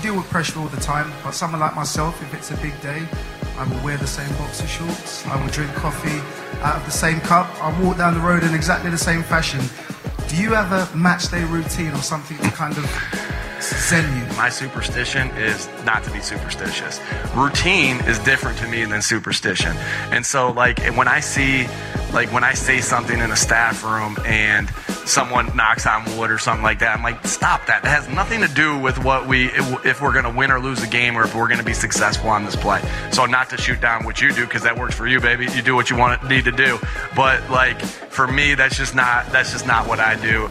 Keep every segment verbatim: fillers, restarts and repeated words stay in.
Deal with pressure all the time, but someone like myself, if it's a big day, I will wear the same boxer shorts, I will drink coffee out of the same cup, I walk down the road in exactly the same fashion. Do you have a match day routine or something to kind of zen you? My superstition is not to be superstitious. Routine is different to me than superstition. And so, like, when I see, like, when I say something in a staff room and someone knocks on wood or something like that, I'm like, stop that. That has nothing to do with what we, if we're going to win or lose the game or if we're going to be successful on this play. So not to shoot down what you do, because that works for you, baby. You do what you want, need to do. But, like, for me, that's just not, that's just not what I do.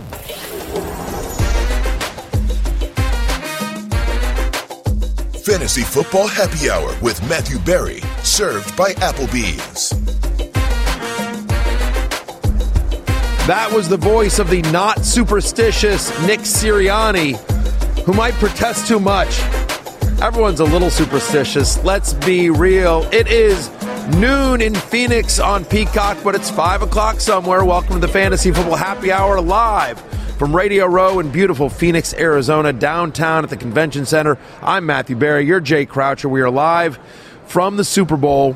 Fantasy Football Happy Hour with Matthew Berry, served by Applebee's. That was the voice of the not superstitious Nick Sirianni, who might protest too much. Everyone's a little superstitious. Let's be real. It is noon in Phoenix on Peacock, but it's five o'clock somewhere. Welcome to the Fantasy Football Happy Hour live from Radio Row in beautiful Phoenix, Arizona, downtown at the Convention Center. I'm Matthew Berry. You're Jay Croucher. We are live from the Super Bowl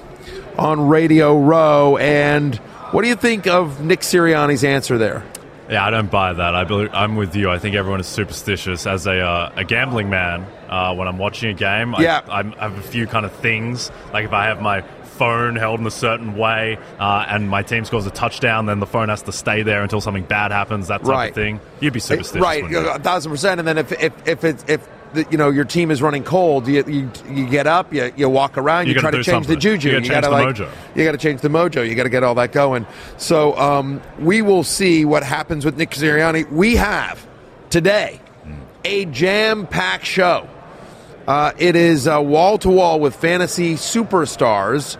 on Radio Row. And what do you think of Nick Sirianni's answer there? Yeah, I don't buy that. I believe, I'm with you. I think everyone is superstitious. As a uh, a gambling man, uh, when I'm watching a game, yeah. I, I have a few kind of things. Like if I have my phone held in a certain way uh, and my team scores a touchdown, then the phone has to stay there until something bad happens, that type right. of thing. You'd be superstitious. It, right, you? a thousand percent. And then if if, if it's... If you know, your team is running cold, you you, you get up, you, you walk around, you, you try to change something. the juju. You got to like, mojo. You got to change the mojo. You got to get all that going. So um, we will see what happens with Nick Sirianni. We have today a jam-packed show. Uh, it is uh, wall-to-wall with fantasy superstars.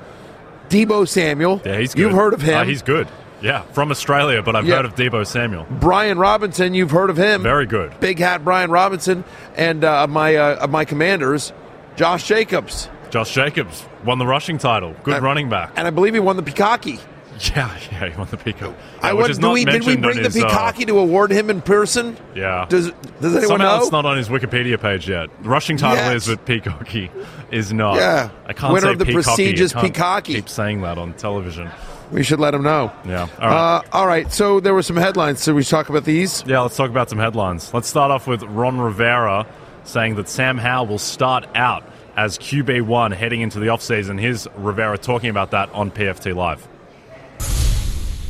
Deebo Samuel. Yeah, he's good. You've heard of him. Uh, he's good. Yeah, from Australia, but I've yeah. heard of Deebo Samuel. Brian Robinson, you've heard of him. Very good. Big hat Brian Robinson, and uh, my uh, my commanders, Josh Jacobs. Josh Jacobs won the rushing title. Good uh, running back. And I believe he won the Peacock. Yeah, yeah, he won the Peacock. Yeah, I wonder, do we, did we bring the Peacock uh, to award him in person? Yeah. Does Does anyone Somehow know? It's not on his Wikipedia page yet. The rushing title yes. is, but Peacock is not. Yeah. I can't Winner say of the Peacock-y. prestigious Peacock. Keep saying that on television. We should let them know. Yeah. All right. Uh, all right. So there were some headlines. So we should talk about these? Yeah, let's talk about some headlines. Let's start off with Ron Rivera saying that Sam Howell will start out as Q B one heading into the offseason. Here's Rivera talking about that on P F T Live.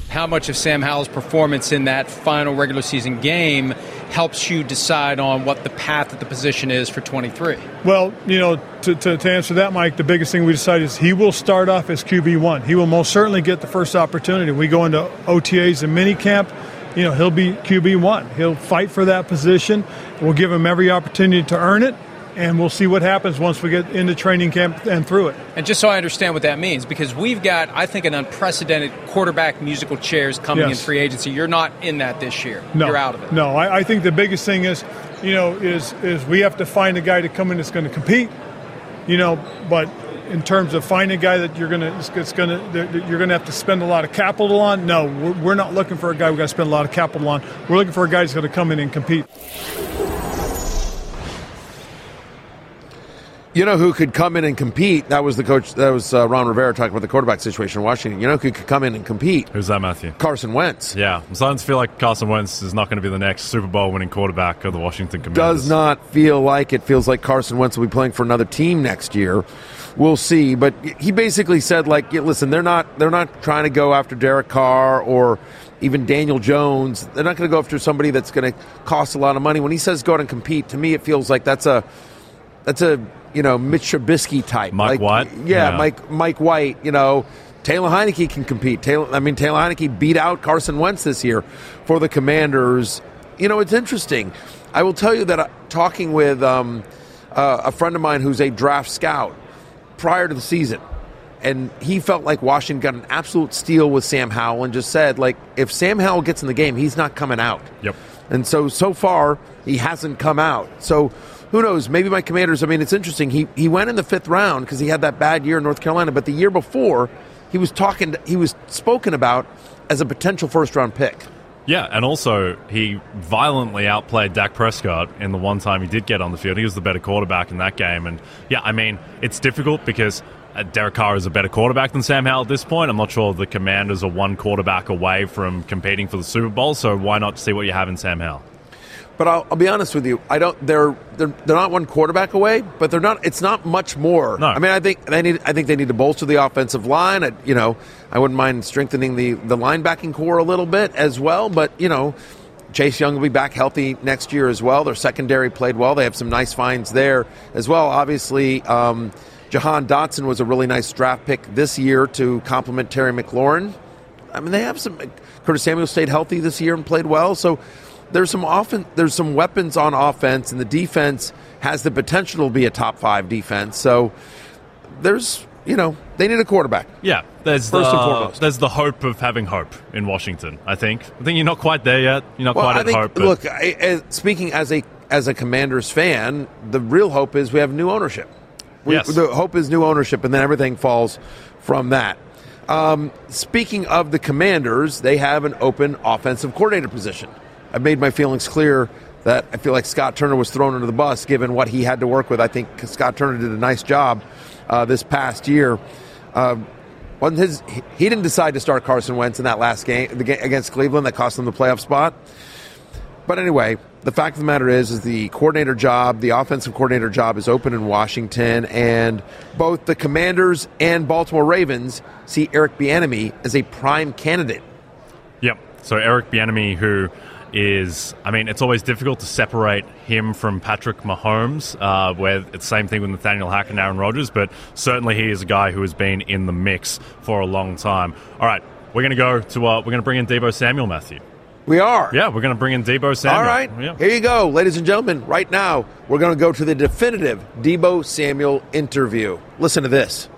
How much of Sam Howell's performance in that final regular season game helps you decide on what the path of the position is for twenty-three? Well, you know, to, to, to answer that, Mike, the biggest thing we decided is he will start off as Q B one. He will most certainly get the first opportunity. We go into O T As and minicamp, you know, he'll be Q B one. He'll fight for that position. We'll give him every opportunity to earn it. And we'll see what happens once we get into training camp and through it. And just so I understand what that means, because we've got, I think, an unprecedented quarterback musical chairs coming yes. in free agency. You're not in that this year. No. You're out of it. No, I, I think the biggest thing is, you know, is is we have to find a guy to come in that's going to compete, you know, but in terms of finding a guy that you're going to it's going to you're going to have to spend a lot of capital on, no, we're, we're not looking for a guy we've got to spend a lot of capital on. We're looking for a guy that's going to come in and compete. You know who could come in and compete? That was the coach. That was uh, Ron Rivera talking about the quarterback situation in Washington. You know who could come in and compete? Who's that, Matthew? Carson Wentz. Yeah. I'm starting to feel like Carson Wentz is not going to be the next Super Bowl winning quarterback of the Washington Commanders. Does not feel like it. Feels like Carson Wentz will be playing for another team next year. We'll see. But he basically said, like, yeah, listen, they're not they're not trying to go after Derek Carr or even Daniel Jones. They're not going to go after somebody that's going to cost a lot of money. When he says go out and compete, to me it feels like that's a that's a you know Mitch Trubisky type. Mike like, White, yeah, yeah, Mike Mike White. You know, Taylor Heineke can compete. Taylor, I mean, Taylor Heineke beat out Carson Wentz this year for the Commanders. You know, it's interesting. I will tell you that uh, talking with um, uh, a friend of mine who's a draft scout prior to the season, and he felt like Washington got an absolute steal with Sam Howell and just said, like, if Sam Howell gets in the game, he's not coming out. Yep. And so, so far, he hasn't come out. So, who knows? Maybe my Commanders, I mean, it's interesting. He he went in the fifth round because he had that bad year in North Carolina, but the year before, he was talking, to, he was spoken about as a potential first-round pick. Yeah, and also, he violently outplayed Dak Prescott in the one time he did get on the field. He was the better quarterback in that game. And, yeah, I mean, it's difficult because Derek Carr is a better quarterback than Sam Howell at this point. I'm not sure the Commanders are one quarterback away from competing for the Super Bowl, so why not see what you have in Sam Howell? But I'll, I'll be honest with you, I don't. They're they're they're not one quarterback away, but they're not. It's not much more. No. I mean, I think they need. I think they need to bolster the offensive line. I, you know, I wouldn't mind strengthening the the linebacking core a little bit as well. But you know, Chase Young will be back healthy next year as well. Their secondary played well. They have some nice finds there as well. Obviously. Um, Jahan Dotson was a really nice draft pick this year to complement Terry McLaurin. I mean, they have some. Curtis Samuel stayed healthy this year and played well. So there's some often there's some weapons on offense, and the defense has the potential to be a top five defense. So there's you know they need a quarterback. Yeah, there's first the, and foremost. There's the hope of having hope in Washington. I think. I think you're not quite there yet. You're not well, quite I at think, hope. But... Look, I, as, speaking as a as a Commanders fan, the real hope is we have new ownership. We, yes. The hope is new ownership, and then everything falls from that. Um, speaking of the Commanders, they have an open offensive coordinator position. I've made my feelings clear that I feel like Scott Turner was thrown under the bus given what he had to work with. I think Scott Turner did a nice job uh, this past year. Uh, when his, he didn't decide to start Carson Wentz in that last game against Cleveland. That cost them the playoff spot. But anyway, the fact of the matter is, is the coordinator job, the offensive coordinator job is open in Washington, and both the Commanders and Baltimore Ravens see Eric Bieniemy as a prime candidate. Yep. So Eric Bieniemy, who is, I mean, it's always difficult to separate him from Patrick Mahomes, uh, where it's the same thing with Nathaniel Hackett and Aaron Rodgers, but certainly he is a guy who has been in the mix for a long time. All right, we're going to go to, uh, we're going to bring in Deebo Samuel, Matthew. We are. Yeah, we're going to bring in Deebo Samuel. All right. Yeah. Here you go, ladies and gentlemen. Right now, we're going to go to the definitive Deebo Samuel interview. Listen to this.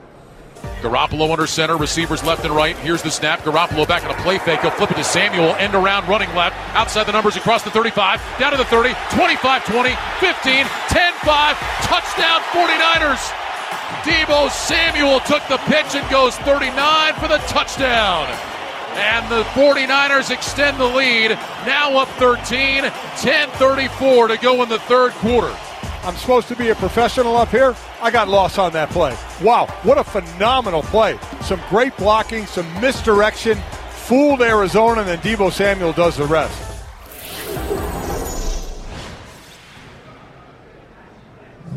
Garoppolo under center, receivers left and right. Here's the snap. Garoppolo back on a play fake. He'll flip it to Samuel. End around, running left. Outside the numbers, across the thirty-five. Down to the thirty. twenty-five, twenty, fifteen, ten, five. Touchdown, 49ers. Deebo Samuel took the pitch and goes thirty-nine for the touchdown. And the 49ers extend the lead, now up thirteen, ten thirty-four to go in the third quarter. I'm supposed to be a professional up here. I got lost on that play. Wow, what a phenomenal play. Some great blocking, some misdirection, fooled Arizona, and then Deebo Samuel does the rest.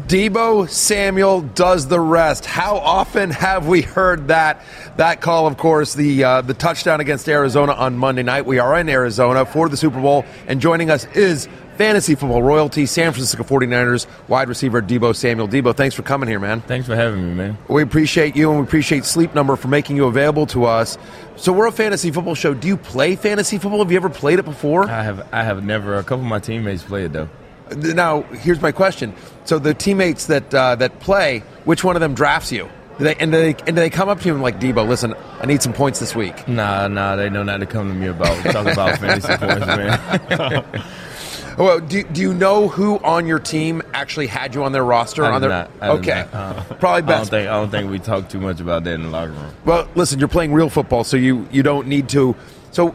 Deebo Samuel does the rest. How often have we heard that? That call, of course, the uh, the touchdown against Arizona on Monday night. We are in Arizona for the Super Bowl, and joining us is fantasy football royalty, San Francisco 49ers wide receiver Deebo Samuel. Deebo, thanks for coming here, man. Thanks for having me, man. We appreciate you, and we appreciate Sleep Number for making you available to us. So we're a fantasy football show. Do you play fantasy football? Have you ever played it before? I have. I have never. A couple of my teammates play it, though. Now, here's my question. So the teammates that uh, that play, which one of them drafts you? Do they, and, do they, and do they come up to you and like, Deebo, listen, I need some points this week? Nah, nah, they know not to come to me about talking about fantasy points, man. Well, do, do you know who on your team actually had you on their roster? I on their, not, I okay, not, uh, probably best. I don't, think, I don't think we talk too much about that in the locker room. Well, listen, you're playing real football, so you, you don't need to. So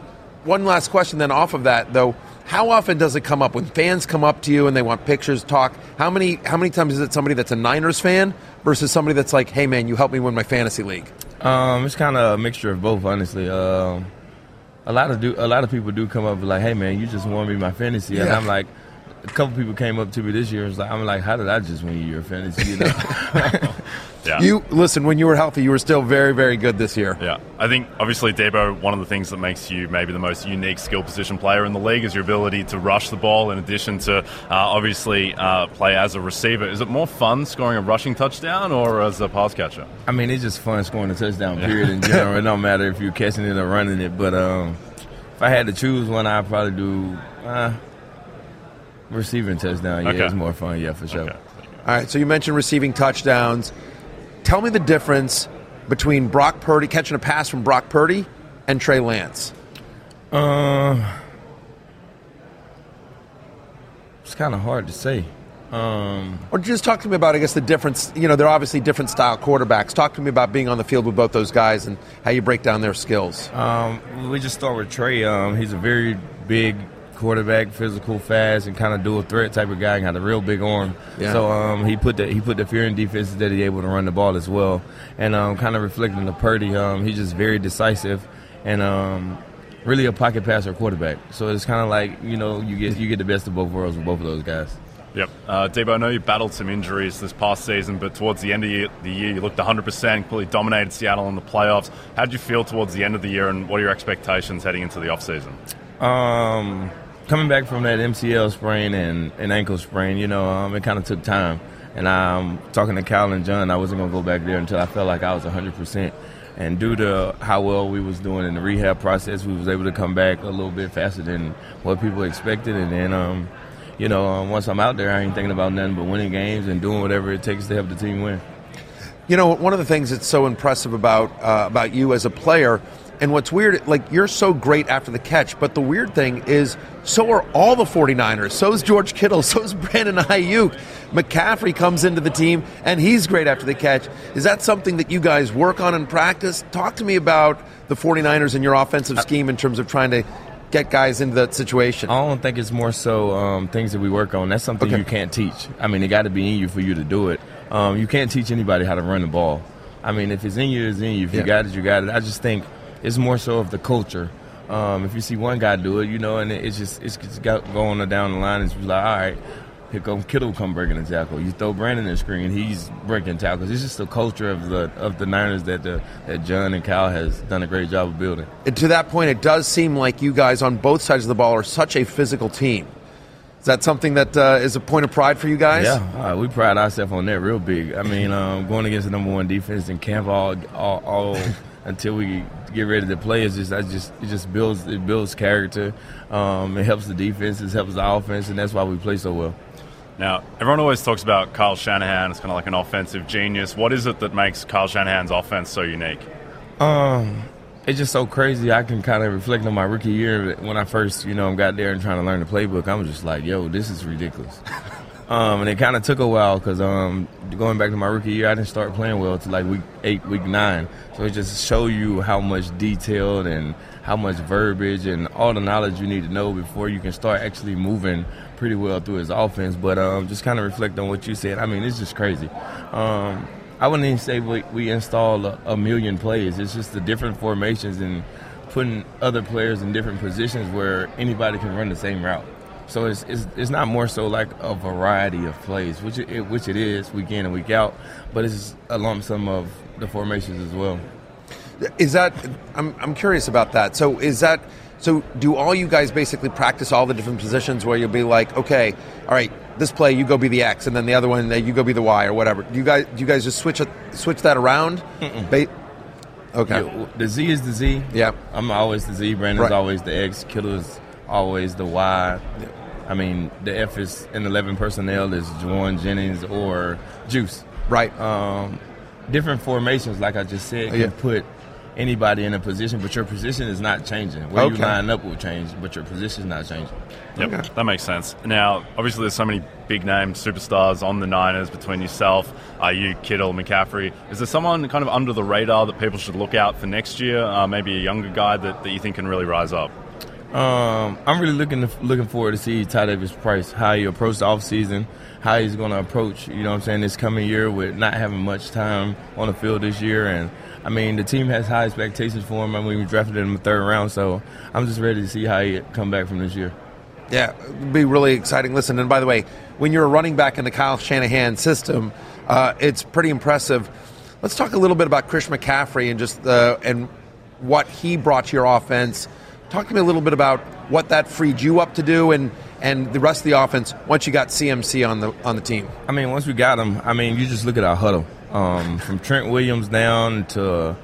one last question then off of that, though. How often does it come up when fans come up to you and they want pictures, talk? How many how many times is it somebody that's a Niners fan versus somebody that's like, hey, man, you helped me win my fantasy league? Um, it's kind of a mixture of both, honestly. Um, a lot of do a lot of people do come up like, hey, man, you just won me my fantasy. Yeah. And I'm like, a couple people came up to me this year. And I'm like, how did I just win your fantasy? You know? Yeah. You listen, when you were healthy, you were still very, very good this year. Yeah. I think, obviously, Deebo, one of the things that makes you maybe the most unique skill position player in the league is your ability to rush the ball in addition to, uh, obviously, uh, play as a receiver. Is it more fun scoring a rushing touchdown or as a pass catcher? I mean, it's just fun scoring a touchdown, period, yeah. in general. It don't matter if you're catching it or running it. But um, if I had to choose one, I'd probably do uh, receiving touchdown. Yeah, okay. It's more fun, yeah, for sure. Okay. All right, so you mentioned receiving touchdowns. Tell me the difference between Brock Purdy, catching a pass from Brock Purdy, and Trey Lance. Uh, it's kind of hard to say. Um, or just talk to me about, I guess, the difference. You know, they're obviously different style quarterbacks. Talk to me about being on the field with both those guys and how you break down their skills. Um, we just start with Trey. Um, he's a very big quarterback, physical, fast, and kind of dual threat type of guy, and got a real big arm. Yeah. So um, he put the he put the fear in defenses that he's able to run the ball as well. And um, kind of reflecting to Purdy, um, he's just very decisive and um, really a pocket passer quarterback. So it's kind of like, you know, you get you get the best of both worlds with both of those guys. Yep. Uh, Deebo, I know you battled some injuries this past season, but towards the end of the year, you looked one hundred percent, completely dominated Seattle in the playoffs. How did you feel towards the end of the year, and what are your expectations heading into the offseason? Um... Coming back from that M C L sprain and, and ankle sprain, you know, um, it kind of took time. And I'm um, talking to Kyle and John, I wasn't going to go back there until I felt like I was one hundred percent. And due to how well we was doing in the rehab process, we was able to come back a little bit faster than what people expected. And then, um, you know, um, once I'm out there, I ain't thinking about nothing but winning games and doing whatever it takes to help the team win. You know, one of the things that's so impressive about uh, about you as a player, and what's weird, like, you're so great after the catch, but the weird thing is so are all the 49ers. So is George Kittle. So is Brandon Ayuk. McCaffrey comes into the team, and he's great after the catch. Is that something that you guys work on in practice? Talk to me about the 49ers and your offensive scheme in terms of trying to get guys into that situation. I don't think it's more so um, things that we work on. That's something okay. you can't teach. I mean, it got to be in you for you to do it. Um, you can't teach anybody how to run the ball. I mean, if it's in you, it's in you. If you yeah. got it, you got it. I just think it's more so of the culture. Um, if you see one guy do it, you know, and it's just it's just going down the line, it's like, all right, here come Kittle come breaking a tackle. You throw Brandon in the screen, he's breaking tackles. It's just the culture of the of the Niners that the, that John and Kyle has done a great job of building. And to that point, it does seem like you guys on both sides of the ball are such a physical team. Is that something that uh, is a point of pride for you guys? Yeah, uh, we pride ourselves on that real big. I mean, um, going against the number one defense in camp all all, all until we get ready to play, it's just I just it just builds it builds character. Um, it helps the defense, it helps the offense, and that's why we play so well. Now, everyone always talks about Kyle Shanahan. It's kind of like an offensive genius. What is it that makes Kyle Shanahan's offense so unique? Um. It's just so crazy. I can kind of reflect on my rookie year when I first, you know, got there and trying to learn the playbook. I was just like, yo, this is ridiculous. um, and it kind of took a while because um, going back to my rookie year, I didn't start playing well until like week eight, week nine. So it just shows you how much detailed and how much verbiage and all the knowledge you need to know before you can start actually moving pretty well through his offense. But um, just kind of reflect on what you said. I mean, it's just crazy. Um I wouldn't even say we, we install a, a million plays. It's just the different formations and putting other players in different positions where anybody can run the same route. So it's it's, it's not more so like a variety of plays, which it, which it is week in and week out, but it's a lump sum of the formations as well. Is that I'm I'm curious about that. So is that so? Do all you guys basically practice all the different positions where you'll be like, okay, all right, this play, you go be the X, and then the other one, you go be the Y, or whatever. Do you guys do you guys just switch a, switch that around? Ba- okay. Yeah, the Z is the Z. Yeah. I'm always the Z. Brandon's right. Always the X. Killer's always the Y. Yeah. I mean, the F is in eleven personnel is Juwan Jennings or Juice. Right. Um, different formations, like I just said, can yeah. put anybody in a position, but your position is not changing. Where okay. you line up will change, but your position is not changing. Yep, okay. That makes sense. Now, obviously, there's so many big-name superstars on the Niners between yourself, Ayuk, Kittle, McCaffrey. Is there someone kind of under the radar that people should look out for next year, uh, maybe a younger guy that, that you think can really rise up? Um, I'm really looking to, looking forward to see Ty Davis Price, how he approaches the offseason, how he's going to approach, you know what I'm saying, this coming year with not having much time on the field this year. And, I mean, the team has high expectations for him. I mean, we drafted him in the third round, so I'm just ready to see how he come back from this year. Yeah, it'll be really exciting. Listen, and by the way, when you're a running back in the Kyle Shanahan system, uh, it's pretty impressive. Let's talk a little bit about Christian McCaffrey and just the, and what he brought to your offense. Talk to me a little bit about what that freed you up to do and, and the rest of the offense once you got C M C on the on the team. I mean, once we got him, I mean, you just look at our huddle. Um, from Trent Williams down to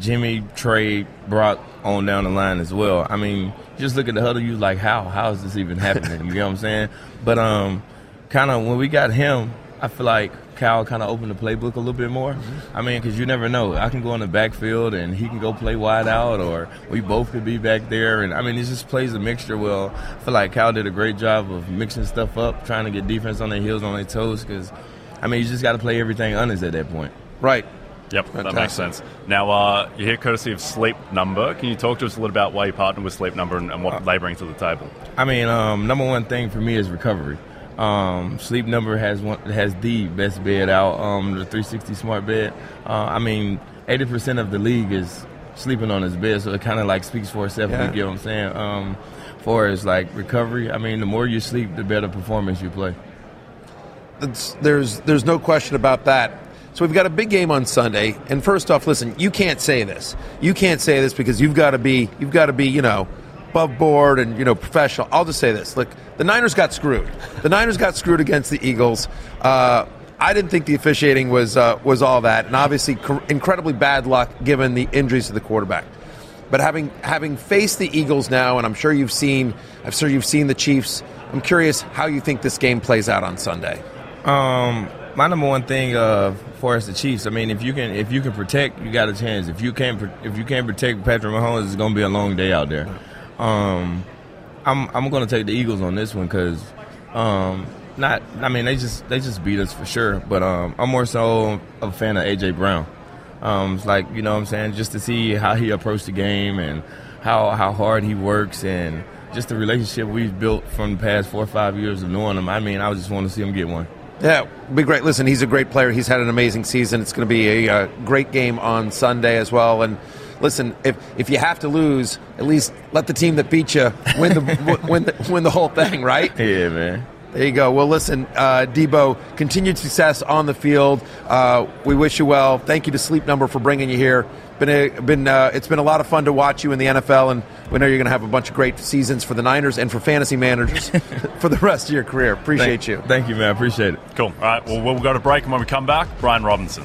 Jimmy, Trey, Brock on down the line as well. I mean, just look at the huddle, you like, how? How is this even happening? You know what I'm saying? But um, kind of when we got him, I feel like Kyle kind of opened the playbook a little bit more. Mm-hmm. I mean, because you never know. I can go in the backfield and he can go play wide out, or we both could be back there. And, I mean, it just plays a mixture well. I feel like Kyle did a great job of mixing stuff up, trying to get defense on their heels, on their toes, because, I mean, you just got to play everything honest at that point. Right. Yep, that makes sense. Now, uh, you're here courtesy of Sleep Number. Can you talk to us a little about why you partnered with Sleep Number and, and what uh, they bring to the table? I mean, um, number one thing for me is recovery. Um, Sleep Number has one, has the best bed out, um, the three sixty smart bed. Uh, I mean, eighty percent of the league is sleeping on his bed, so it kind of like speaks for itself, yeah. You get what I'm saying? Um, for as like recovery, I mean, the more you sleep, the better performance you play. It's, there's there's no question about that. So we've got a big game on Sunday, and first off, listen, you can't say this. You can't say this because you've got to be you've got to be, you know, above board and, you know, professional. I'll just say this. Look, the Niners got screwed. The Niners got screwed against the Eagles. Uh, I didn't think the officiating was uh, was all that, and obviously cr- incredibly bad luck given the injuries to the quarterback. But having having faced the Eagles now, and I'm sure you've seen I'm sure you've seen the Chiefs. I'm curious how you think this game plays out on Sunday. Um My number one thing uh, for us, the Chiefs. I mean, if you can, if you can protect, you got a chance. If you can't, if you can't protect Patrick Mahomes, it's going to be a long day out there. Um, I'm, I'm going to take the Eagles on this one because, um, not. I mean, they just, they just beat us for sure. But um, I'm more so a fan of A J Brown. Um, it's like, you know what I'm saying, just to see how he approached the game and how how hard he works and just the relationship we've built from the past four or five years of knowing him. I mean, I just want to see him get one. Yeah, it'd be great. Listen, he's a great player. He's had an amazing season. It's going to be a, a great game on Sunday as well. And listen, if if you have to lose, at least let the team that beat you win the win the, win the whole thing, right? Yeah, man. There you go. Well, listen, uh, Deebo, continued success on the field. Uh, we wish you well. Thank you to Sleep Number for bringing you here. Been a, been uh, it's been a lot of fun to watch you in the N F L, and we know you're going to have a bunch of great seasons for the Niners and for fantasy managers for the rest of your career. Appreciate thank, you. Thank you, man. Appreciate it. Cool. All right. Well, we'll go to break, and when we come back, Brian Robinson.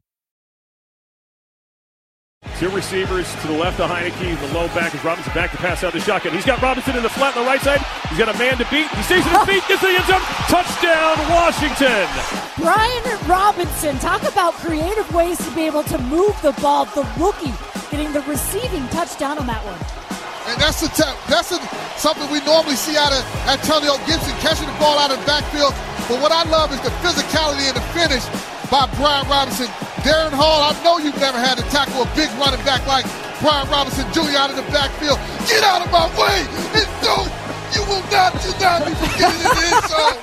Two receivers to the left of Heineke. The low back is Robinson, back to pass out the shotgun. He's got Robinson in the flat on the right side. He's got a man to beat. He stays in his feet, gets to the end zone. Touchdown, Washington. Brian Robinson, talk about creative ways to be able to move the ball. The rookie getting the receiving touchdown on that one. And that's the t- that's a, something we normally see out of Antonio Gibson, catching the ball out of the backfield. But what I love is the physicality and the finish by Brian Robinson. Darren Hall, I know you've never had to tackle a big running back like Brian Robinson Junior out of the backfield. Get out of my way! And don't, you will not, you will not be forgetting in the end zone.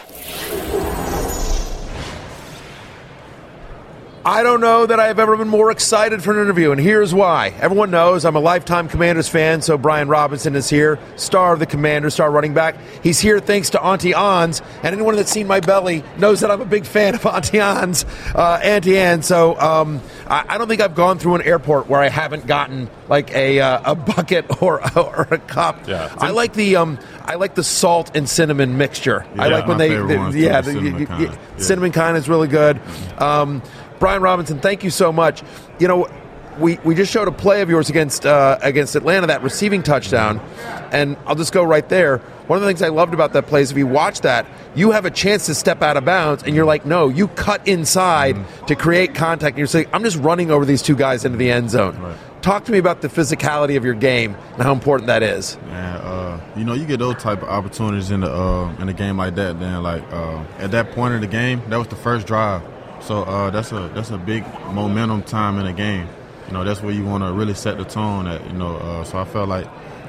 I don't know that I've ever been more excited for an interview, and here's why. Everyone knows I'm a lifetime Commanders fan, so Brian Robinson is here, star of the Commanders, star running back. He's here thanks to Auntie Anne's, and anyone that's seen my belly knows that I'm a big fan of Auntie Anne's. Uh, Auntie Anne, so um, I, I don't think I've gone through an airport where I haven't gotten like a uh, a bucket or or a cup. Yeah, I like the um, I like the salt and cinnamon mixture. Yeah, I like when they, they yeah, the, the cinnamon, you, kind. You, yeah. cinnamon kind is really good. Um, Brian Robinson, thank you so much. You know, we, we just showed a play of yours against uh, against Atlanta, that receiving touchdown, and I'll just go right there. One of the things I loved about that play is if you watch that, you have a chance to step out of bounds, and you're like, no, you cut inside mm-hmm. to create contact, and you're saying, I'm just running over these two guys into the end zone. Right. Talk to me about the physicality of your game and how important that is. Man, uh, you know, you get those type of opportunities in the uh, in a game like that. Then, like uh, at that point in the game, that was the first drive. So uh, that's a that's a big momentum time in a game. You know, that's where you want to really set the tone at, you know. Uh, so I felt like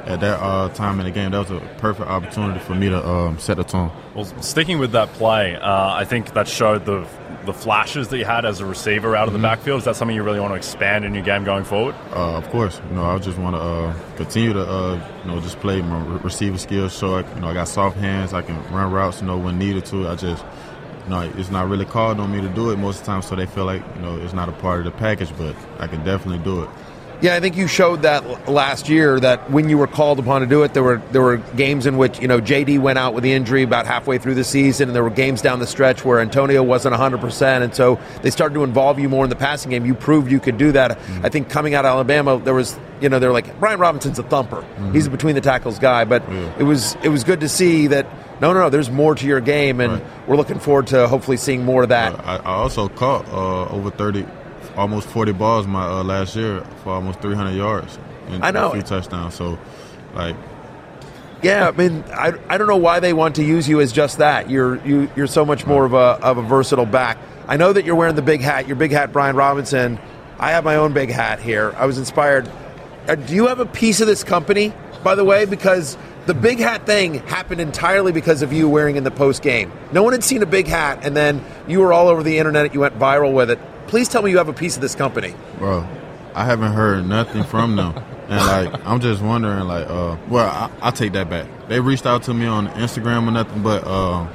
at that uh, time in the game, that was a perfect opportunity for me to um, set the tone. Well, sticking with that play, uh, I think that showed the the flashes that you had as a receiver out of mm-hmm. the backfield. Is that something you really want to expand in your game going forward? Uh, of course. You know, I just want to uh, continue to, uh, you know, just play my receiver skills. So, I, you know, I got soft hands. I can run routes, you know, when needed to. I just... No, it's not really called on me to do it most of the time, so they feel like, you know, it's not a part of the package, but I can definitely do it. Yeah, I think you showed that last year that when you were called upon to do it, there were there were games in which, you know, J D went out with the injury about halfway through the season, and there were games down the stretch where Antonio wasn't one hundred percent, and so they started to involve you more in the passing game. You proved you could do that. Mm-hmm. I think coming out of Alabama, there was, you know, they were like, Brian Robinson's a thumper. Mm-hmm. He's a between-the-tackles guy, but yeah. it was it was good to see that, no, no, no, there's more to your game, and right. we're looking forward to hopefully seeing more of that. Uh, I, I also caught uh, over thirty almost forty balls my uh, last year for almost three hundred yards and I know. a few touchdowns. So, like, yeah, I mean, I, I don't know why they want to use you as just that. You're you you're so much more of a of a versatile back. I know that you're wearing the big hat. Your big hat, Brian Robinson. I have my own big hat here. I was inspired. Uh, do you have a piece of this company, by the way? Because the big hat thing happened entirely because of you wearing in the post game. No one had seen a big hat, and then you were all over the internet. You went viral with it. Please tell me you have a piece of this company. Bro, I haven't heard nothing from them. And, like, I'm just wondering, like, uh, well, I, I'll take that back. They reached out to me on Instagram or nothing, but, uh,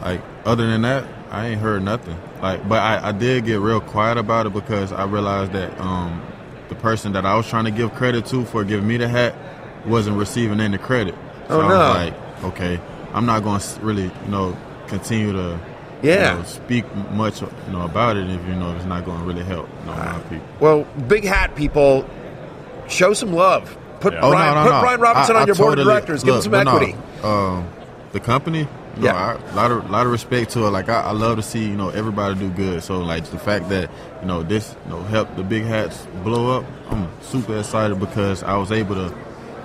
like, other than that, I ain't heard nothing. Like, but I, I did get real quiet about it because I realized that um, the person that I was trying to give credit to for giving me the hat wasn't receiving any credit. So oh, no. I was like, okay, I'm not going to really, you know, continue to – Yeah, you know, speak much, you know, about it if you know it's not going to really help. You know, uh, people. Well, big hat people, show some love. Put yeah. Brian, oh, no, no, put no. Brian Robinson I, on your I board totally, of directors. Look, Give him some equity. No, um, the company, you yeah, know, I, a lot of lot of respect to it. Like I, I love to see, you know, everybody do good. So like the fact that, you know, this, you know, helped the big hats blow up. I'm super excited because I was able to,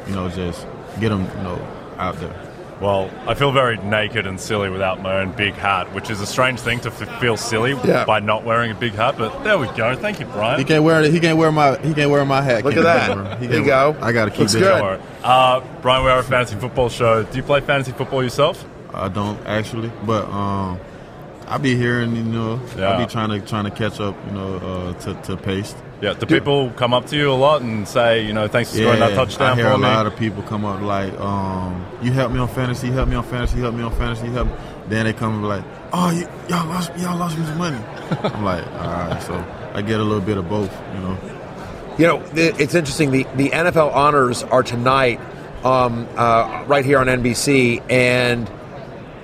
you know, just get them, you know, out there. Well, I feel very naked and silly without my own big hat, which is a strange thing to f- feel silly yeah. by not wearing a big hat. But there we go. Thank you, Brian. He can't wear it. He can't wear my. He can't wear my hat. Look at that. There you go. I gotta keep Looks it. Good. Uh, Brian, we are a fantasy football show. Do you play fantasy football yourself? I don't actually, but um, I be hearing, you know, yeah. I be trying to trying to catch up, you know, uh, to to pace. Yeah, do people come up to you a lot and say, you know, thanks for scoring yeah, that touchdown for me? I hear a lot of people come up like, um, you help me on fantasy, help me on fantasy, help me on fantasy, help me. Then they come and be like, oh, y- y'all lost, y'all lost me some money. I'm like, all right, so I get a little bit of both, you know. You know, it's interesting. The, the N F L honors are tonight um, uh, right here on N B C, and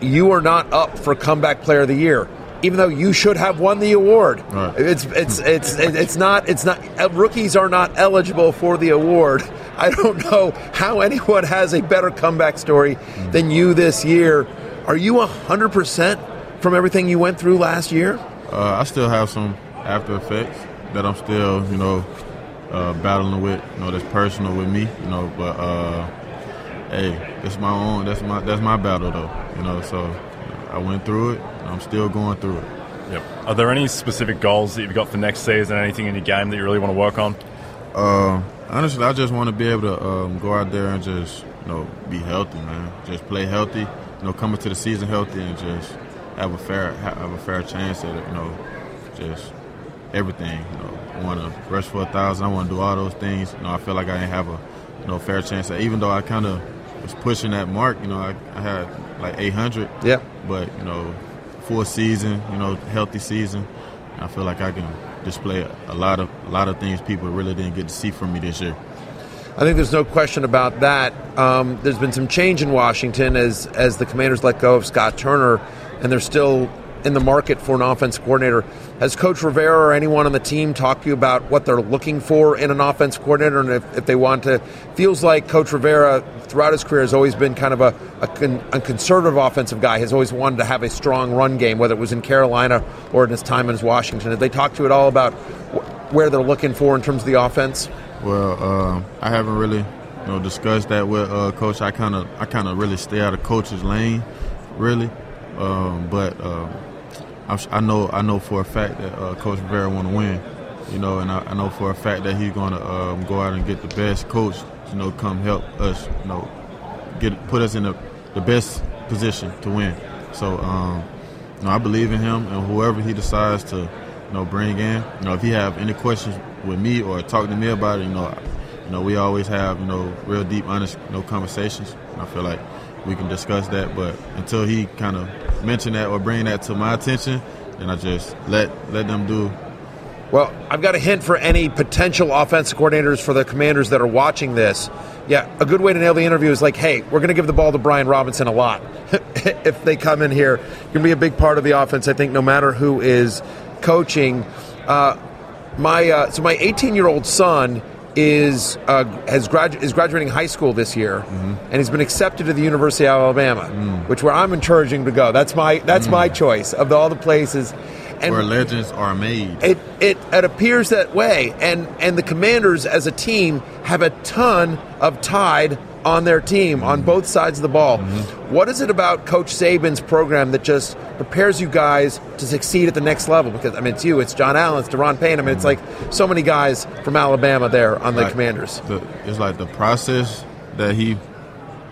you are not up for Comeback Player of the Year. Even though you should have won the award, right. it's it's it's it's not it's not rookies are not eligible for the award. I don't know how anyone has a better comeback story mm-hmm. than you this year. Are you one hundred percent from everything you went through last year? Uh, I still have some after effects that I'm still, you know, uh, battling with. You know, that's personal with me. You know, but uh, hey, it's my own. That's my that's my battle though. You know, so I went through it. I'm still going through it. Yep. Are there any specific goals that you've got for next season, anything in your game that you really want to work on? Uh, honestly, I just want to be able to um, go out there and just, you know, be healthy, man. Just play healthy, you know, come into the season healthy and just have a fair have a fair chance at it, you know, just everything. You know, I want to rush for a thousand. I want to do all those things. You know, I feel like I didn't have a you know fair chance. Even though I kind of was pushing that mark, you know, I, I had like eight hundred. Yeah. But you know, full season, you know, healthy season, I feel like I can display a lot of a lot of things people really didn't get to see from me this year. I think there's no question about that. Um, there's been some change in Washington as as the Commanders let go of Scott Turner, and they're still in the market for an offense coordinator. Has Coach Rivera or anyone on the team talked to you about what they're looking for in an offense coordinator and if, if they want to? Feels like Coach Rivera throughout his career has always been kind of a, a, con, a conservative offensive guy, has always wanted to have a strong run game, whether it was in Carolina or in his time in Washington. Have they talked to you at all about wh- where they're looking for in terms of the offense? Well, uh, I haven't really, you know, discussed that with uh, Coach. I kind of, I kind of really stay out of Coach's lane, really. Um, but uh, I, I know, I know for a fact that uh, Coach Rivera want to win, you know, and I, I know for a fact that he's going to um, go out and get the best coach, you know, come help us, you know, get put us in the, the best position to win. So, um, you know, I believe in him and whoever he decides to, you know, bring in. You know, if he have any questions with me or talking to me about it, you know, you know, we always have, you know, real deep, honest, you know, conversations. And I feel like we can discuss that, but until he kind of mention that or bring that to my attention, then I just let let them do. Well, I've got a hint for any potential offensive coordinators for the Commanders that are watching this. Yeah, a good way to nail the interview is like, hey, we're going to give the ball to Brian Robinson a lot. If they come in here, you're going to be a big part of the offense, I think, no matter who is coaching. Uh, My uh, so my eighteen-year-old son is uh, has gradu- is graduating high school this year, mm-hmm. and he's been accepted to the University of Alabama, mm. which where I'm encouraging him to go. That's my that's mm. my choice of the, all the places. And where legends are made. It, it it appears that way, and and the Commanders as a team have a ton of tide on their team, mm-hmm. on both sides of the ball. Mm-hmm. What is it about Coach Saban's program that just prepares you guys to succeed at the next level? Because, I mean, it's you, it's John Allen, it's Deron Payne. I mean, mm-hmm. it's like so many guys from Alabama there on like the Commanders. The, it's like the process that he, you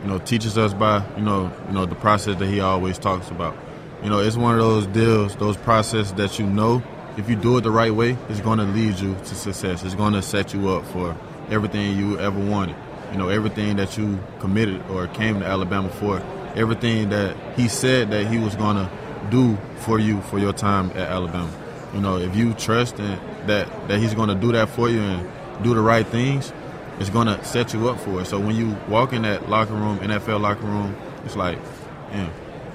know, teaches us by, you know, you know, the process that he always talks about. You know, it's one of those deals, those processes that you know, if you do it the right way, it's going to lead you to success. It's going to set you up for everything you ever wanted. You know, everything that you committed or came to Alabama for, everything that he said that he was going to do for you for your time at Alabama. You know, if you trust in that that he's going to do that for you and do the right things, it's going to set you up for it. So when you walk in that locker room, N F L locker room, it's like, man,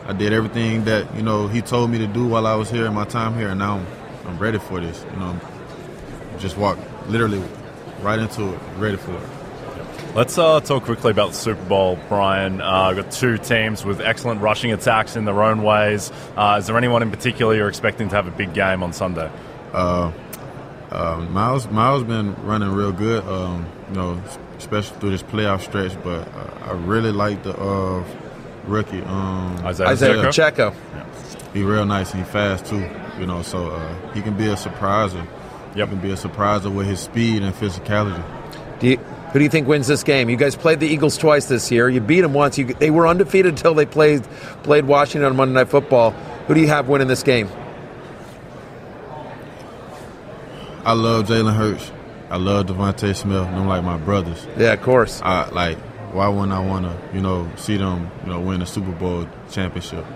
I did everything that, you know, he told me to do while I was here in my time here, and now I'm, I'm ready for this. You know, just walk literally right into it, ready for it. Let's uh, talk quickly about the Super Bowl, Brian. Uh, got two teams with excellent rushing attacks in their own ways. Uh, is there anyone in particular you're expecting to have a big game on Sunday? Uh, uh, Miles Miles been running real good, um, you know, especially through this playoff stretch. But uh, I really like the uh, rookie um, Isaiah, Isaiah Pacheco. Yeah. He's real nice and he's fast too, you know. So uh, he can be a surpriser. Yep. He can be a surpriser with his speed and physicality. Do you- Who do you think wins this game? You guys played the Eagles twice this year. You beat them once. You, they were undefeated until they played played Washington on Monday Night Football. Who do you have winning this game? I love Jalen Hurts. I love Devontae Smith. Them like my brothers. Yeah, of course. I, like, why wouldn't I want to, you know, see them, you know, win a Super Bowl championship?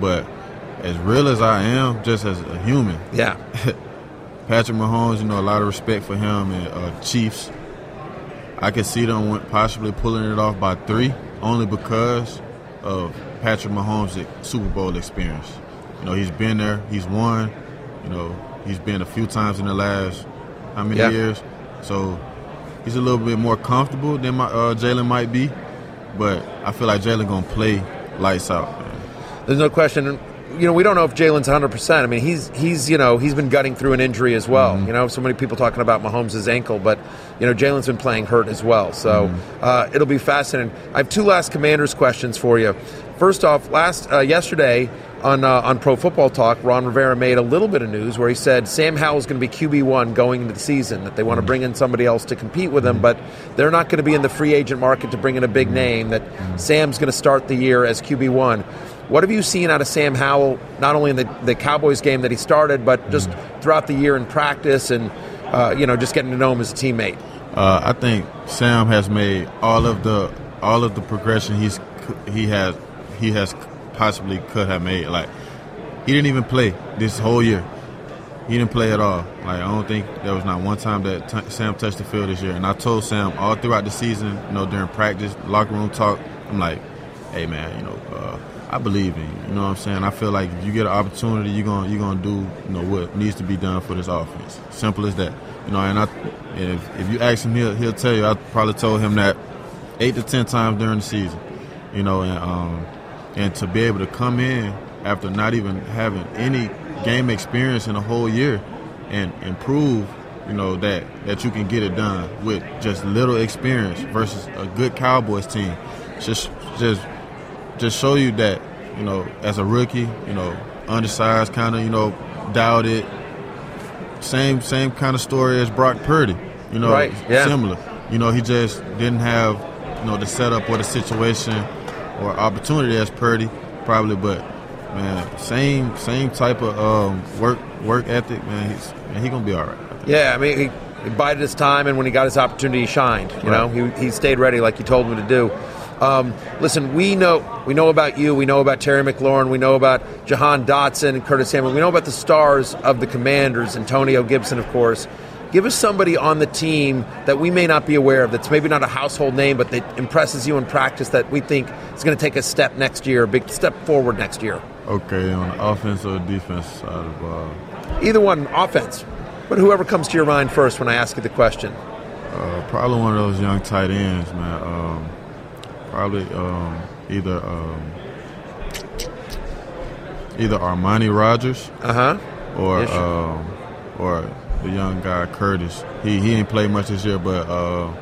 But as real as I am, just as a human. Yeah. Patrick Mahomes, you know, a lot of respect for him and uh, Chiefs. I could see them possibly pulling it off by three only because of Patrick Mahomes' Super Bowl experience. You know, he's been there. He's won. You know, he's been a few times in the last how many yeah. years. So he's a little bit more comfortable than my, uh, Jalen might be. But I feel like Jalen going to play lights out, man. There's no question. You know, we don't know if Jalen's one hundred percent. I mean, he's, he's you know, he's been gutting through an injury as well. Mm-hmm. You know, so many people talking about Mahomes' ankle, but, you know, Jalen's been playing hurt as well. So mm-hmm. uh, it'll be fascinating. I have two last Commanders questions for you. First off, last uh, yesterday on uh, on Pro Football Talk, Ron Rivera made a little bit of news where he said Sam Howell is going to be Q B one going into the season, that they want to bring in somebody else to compete with him, but they're not going to be in the free agent market to bring in a big name, that Sam's going to start the year as Q B one. What have you seen out of Sam Howell, not only in the, the Cowboys game that he started, but just mm-hmm. throughout the year in practice and, uh, you know, just getting to know him as a teammate? Uh, I think Sam has made all of the all of the progression he's he has he has possibly could have made. Like, he didn't even play this whole year. He didn't play at all. Like, I don't think there was not one time that t- Sam touched the field this year. And I told Sam all throughout the season, you know, during practice, locker room talk, I'm like, hey, man, you know, uh, I believe in you. You know what I'm saying? I feel like if you get an opportunity, you're going you're gonna do, you know, what needs to be done for this offense. Simple as that. You know, and I, and if, if you ask him, he'll, he'll tell you. I probably told him that eight to ten times during the season. You know, and, um, and to be able to come in after not even having any game experience in a whole year and, and prove, you know, that, that you can get it done with just little experience versus a good Cowboys team. Just just just show you that, you know, as a rookie, you know, undersized, kind of, you know, doubted. Same same kind of story as Brock Purdy, you know, right. yeah. similar. You know, he just didn't have, you know, the setup or the situation or opportunity as Purdy probably, but man, same same type of um, work work ethic, man. He's man, he gonna be all right. I yeah, I mean, he, he bided his time, and when he got his opportunity, he shined. You right. know, he he stayed ready like you told him to do. Um, listen, we know we know about you. We know about Terry McLaurin. We know about Jahan Dotson and Curtis Samuel. We know about the stars of the Commanders, Antonio Gibson, of course. Give us somebody on the team that we may not be aware of, that's maybe not a household name, but that impresses you in practice, that we think is going to take a step next year, a big step forward next year. Okay, on the offense or defense side of the ball? Either one, offense. But whoever comes to your mind first when I ask you the question. Uh, probably one of those young tight ends, man. Um, probably um, either um, either Armani Rogers uh-huh. or um, or the young guy Curtis. He he ain't played much this year, but uh,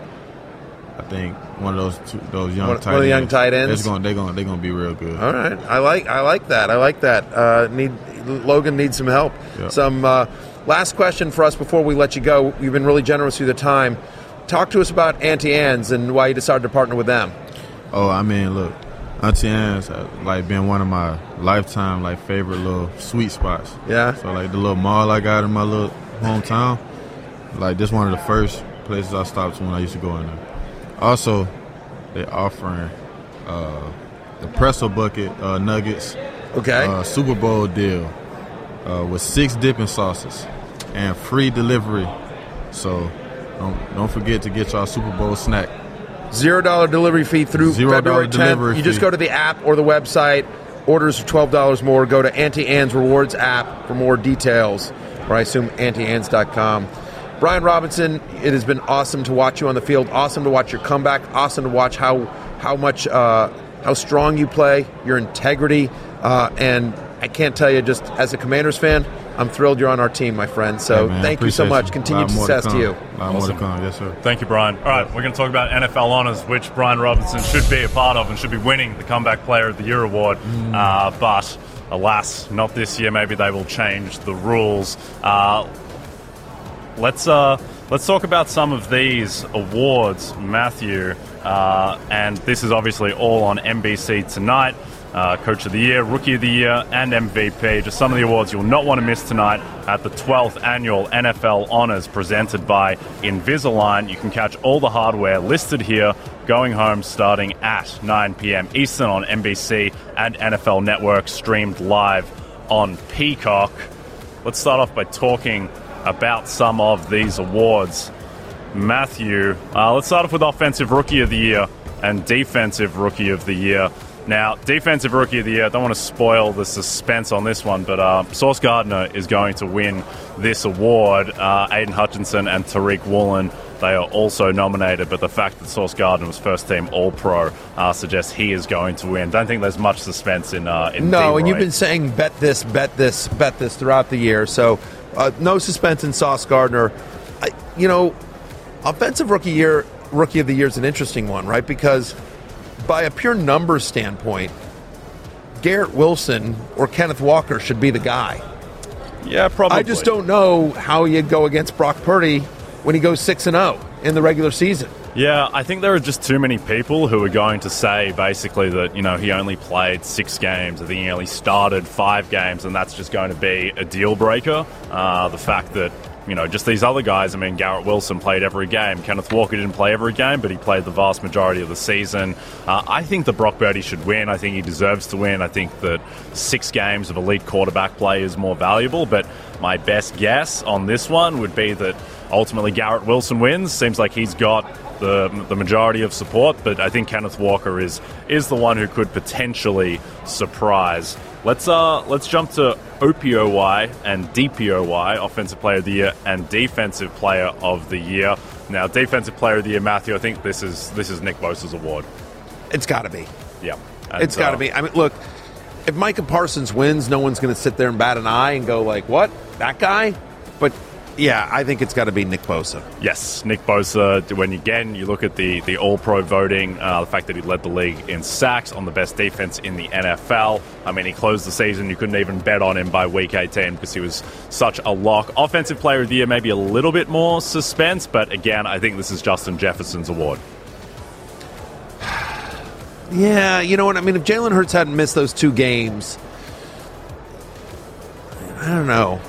I think one of those two, those young one, tight one of the young ends, tight ends. They're going they're going they're going to be real good. All right, I like I like that. I like that. Uh, need Logan needs some help. Yep. Some uh, last question for us before we let you go. You've been really generous through the time. Talk to us about Auntie Anne's and why you decided to partner with them. Oh, I mean, look, Auntie Anne's has, like, been one of my lifetime, like, favorite little sweet spots. Yeah. So, like, the little mall I got in my little hometown, like, this one of the first places I stopped when I used to go in there. Also, they're offering uh, the pretzel bucket uh, nuggets. Okay. Uh, Super Bowl deal uh, with six dipping sauces and free delivery. So, don't, don't forget to get y'all Super Bowl snack. zero dollars delivery fee through Zero February tenth. You just go to the app or the website. Orders of twelve dollars more. Go to Auntie Anne's Rewards app for more details, or I assume auntie anne's dot com. Brian Robinson, it has been awesome to watch you on the field, awesome to watch your comeback, awesome to watch how how much uh, how strong you play, your integrity, uh, and I can't tell you, just as a Commanders fan, I'm thrilled you're on our team, my friend. So hey man, thank you so much. You. Continued success to, to you. Awesome. Yes, sir. Thank you, Brian. All right, we're going to talk about N F L honors, which Brian Robinson should be a part of and should be winning the Comeback Player of the Year award. Mm. Uh, but, alas, not this year. Maybe they will change the rules. Uh, let's uh, let's talk about some of these awards, Matthew. Uh, and this is obviously all on N B C tonight. Uh, Coach of the Year, Rookie of the Year, and M V P. Just some of the awards you'll not want to miss tonight at the twelfth Annual N F L Honors presented by Invisalign. You can catch all the hardware listed here going home starting at nine p.m. Eastern on N B C and N F L Network, streamed live on Peacock. Let's start off by talking about some of these awards. Matthew, uh, let's start off with Offensive Rookie of the Year and Defensive Rookie of the Year. Now, Defensive Rookie of the Year, I don't want to spoil the suspense on this one, but uh, Sauce Gardner is going to win this award. Uh, Aiden Hutchinson and Tariq Woolen, they are also nominated, but the fact that Sauce Gardner was first-team All-Pro uh, suggests he is going to win. Don't think there's much suspense in uh, in No, D-Roy. And you've been saying bet this, bet this, bet this throughout the year, so uh, no suspense in Sauce Gardner. I, you know, Offensive Rookie Year, Rookie of the Year is an interesting one, right, because by a pure numbers standpoint, Garrett Wilson or Kenneth Walker should be the guy. Yeah, probably. I just don't know how you'd go against Brock Purdy when he goes six and oh in the regular season. Yeah, I think there are just too many people who are going to say basically that, you know, he only played six games. I think he only started five games, and that's just going to be a deal breaker. Uh, the fact that, you know, just these other guys, I mean, Garrett Wilson played every game. Kenneth Walker didn't play every game, but he played the vast majority of the season. Uh, I think that Brock Purdy should win. I think he deserves to win. I think that six games of elite quarterback play is more valuable, but my best guess on this one would be that ultimately Garrett Wilson wins. Seems like he's got the the majority of support, but I think Kenneth Walker is is the one who could potentially surprise. Let's uh let's jump to O P O Y and D P O Y, Offensive Player of the Year and Defensive Player of the Year. Now, Defensive Player of the Year, Matthew, I think this is this is Nick Bosa's award. It's got to be. Yeah, and it's got to uh, be. I mean, look, if Micah Parsons wins, no one's going to sit there and bat an eye and go like, "What? That guy?" But yeah, I think it's got to be Nick Bosa. Yes, Nick Bosa. When, again, you look at the, the all-pro voting, uh, the fact that he led the league in sacks on the best defense in the N F L. I mean, he closed the season. You couldn't even bet on him by week eighteen because he was such a lock. Offensive Player of the Year, maybe a little bit more suspense, but again, I think this is Justin Jefferson's award. Yeah, you know what? I mean, if Jalen Hurts hadn't missed those two games, I don't know.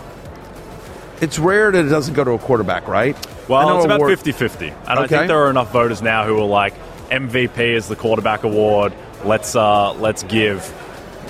It's rare that it doesn't go to a quarterback, right? Well, it's about award- fifty-fifty. And okay. I think there are enough voters now who are like, M V P is the quarterback award. Let's uh, let's give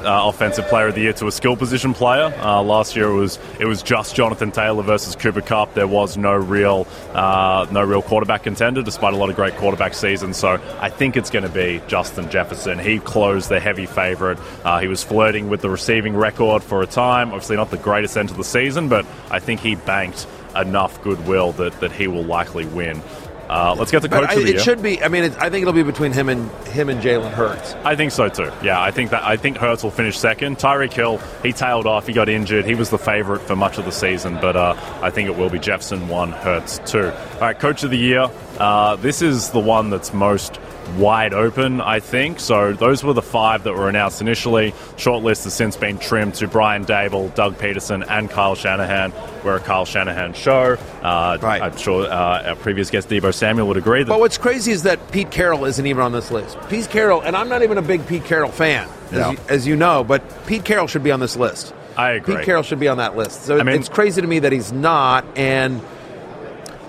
uh, Offensive Player of the Year to a skill position player. Uh, last year it was it was just Jonathan Taylor versus Cooper Kupp. There was no real uh, no real quarterback contender, despite a lot of great quarterback seasons. So I think it's going to be Justin Jefferson. He closed the heavy favorite. Uh, he was flirting with the receiving record for a time. Obviously not the greatest end to the season, but I think he banked enough goodwill that, that he will likely win. Uh, let's get the coach I, of the it year. It should be. I mean, it, I think it'll be between him and him and Jalen Hurts. I think so too. Yeah, I think that. I think Hurts will finish second. Tyreek Hill, he tailed off. He got injured. He was the favorite for much of the season, but uh, I think it will be Jefferson one, Hurts two. All right, coach of the year. Uh, this is the one that's most wide open, I think. So those were the five that were announced initially. Short list has since been trimmed to Brian Daboll, Doug Peterson, and Kyle Shanahan. We're a Kyle Shanahan show. Uh, right. I'm sure uh, our previous guest, Deebo Samuel, would agree. That but what's crazy is that Pete Carroll isn't even on this list. Pete Carroll, and I'm not even a big Pete Carroll fan, no. as, you, as you know, but Pete Carroll should be on this list. I agree. Pete Carroll should be on that list. So I mean, it's crazy to me that he's not, and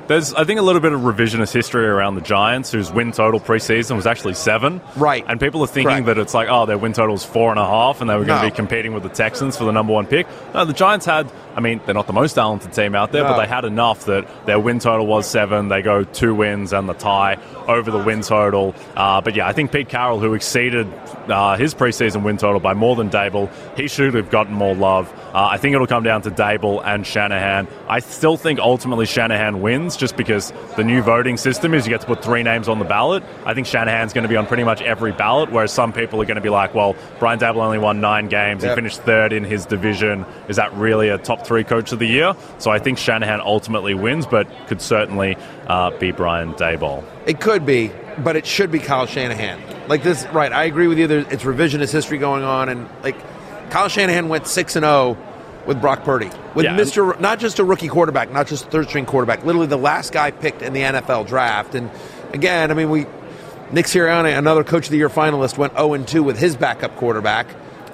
there's, I think, a little bit of revisionist history around the Giants, whose win total preseason was actually seven. Right. And people are thinking right. that it's like, oh, their win total is four and a half, and they were going to no. be competing with the Texans for the number one pick. No, the Giants had, I mean, they're not the most talented team out there, no. but they had enough that their win total was seven. They go two wins and the tie over the win total. Uh, but, yeah, I think Pete Carroll, who exceeded uh, his preseason win total by more than Daboll, he should have gotten more love. Uh, I think it'll come down to Daboll and Shanahan. I still think ultimately Shanahan wins, just because the new voting system is you get to put three names on the ballot. I think Shanahan's going to be on pretty much every ballot, whereas some people are going to be like, well, Brian Daboll only won nine games. Yep. He finished third in his division. Is that really a top three coach of the year? So I think Shanahan ultimately wins, but could certainly uh, be Brian Daboll. It could be, but it should be Kyle Shanahan. Like this, right, I agree with you. There's, it's revisionist history going on, and like Kyle Shanahan went six and oh with Brock Purdy, with yeah. Mister not just a rookie quarterback, not just a third-string quarterback, literally the last guy picked in the N F L draft. And again, I mean, we Nick Sirianni, another Coach of the Year finalist, went oh and two with his backup quarterback,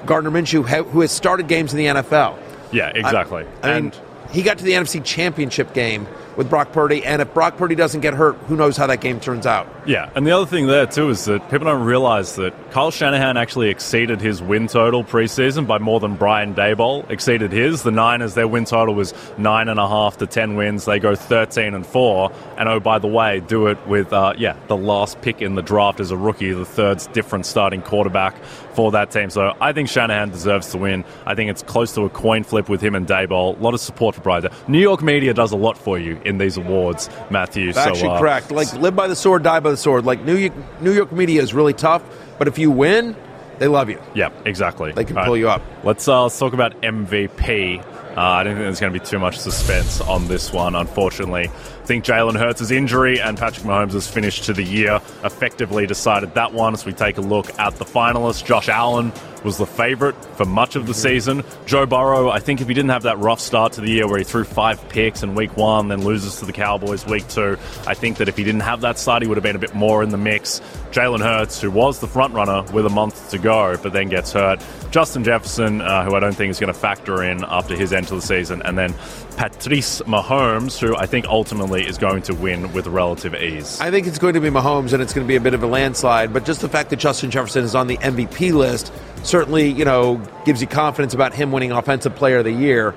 Gardner Minshew, who has started games in the N F L. Yeah, exactly. I, I and mean, he got to the N F C Championship game with Brock Purdy, and if Brock Purdy doesn't get hurt, who knows how that game turns out. Yeah, and the other thing there, too, is that people don't realize that Kyle Shanahan actually exceeded his win total preseason by more than Brian Daboll exceeded his. The Niners, their win total was nine and a half to ten wins. They go thirteen and four, and oh, by the way, do it with, uh, yeah, the last pick in the draft as a rookie, the third's different starting quarterback for that team. So I think Shanahan deserves to win. I think it's close to a coin flip with him and Daboll. A lot of support for Brian Daboll. New York media does a lot for you in these awards, Matthew. That's so, actually uh, correct. Like, live by the sword, die by the sword. Like, New York, New York media is really tough, but if you win, they love you. Yeah, exactly. They can All pull right. you up. Let's, uh, let's talk about M V P. Uh, I don't think there's going to be too much suspense on this one, unfortunately. think Jalen Hurts' injury and Patrick Mahomes' finish to the year effectively decided that one. As we take a look at the finalists, Josh Allen was the favourite for much of the season. Joe Burrow, I think if he didn't have that rough start to the year where he threw five picks in week one, then loses to the Cowboys week two, I think that if he didn't have that start, he would have been a bit more in the mix. Jalen Hurts, who was the front runner with a month to go, but then gets hurt. Justin Jefferson, uh, who I don't think is going to factor in after his end to the season. And then Patrice Mahomes, who I think ultimately is going to win with relative ease. I think it's going to be Mahomes, and it's going to be a bit of a landslide. But just the fact that Justin Jefferson is on the M V P list certainly, you know, gives you confidence about him winning Offensive Player of the Year.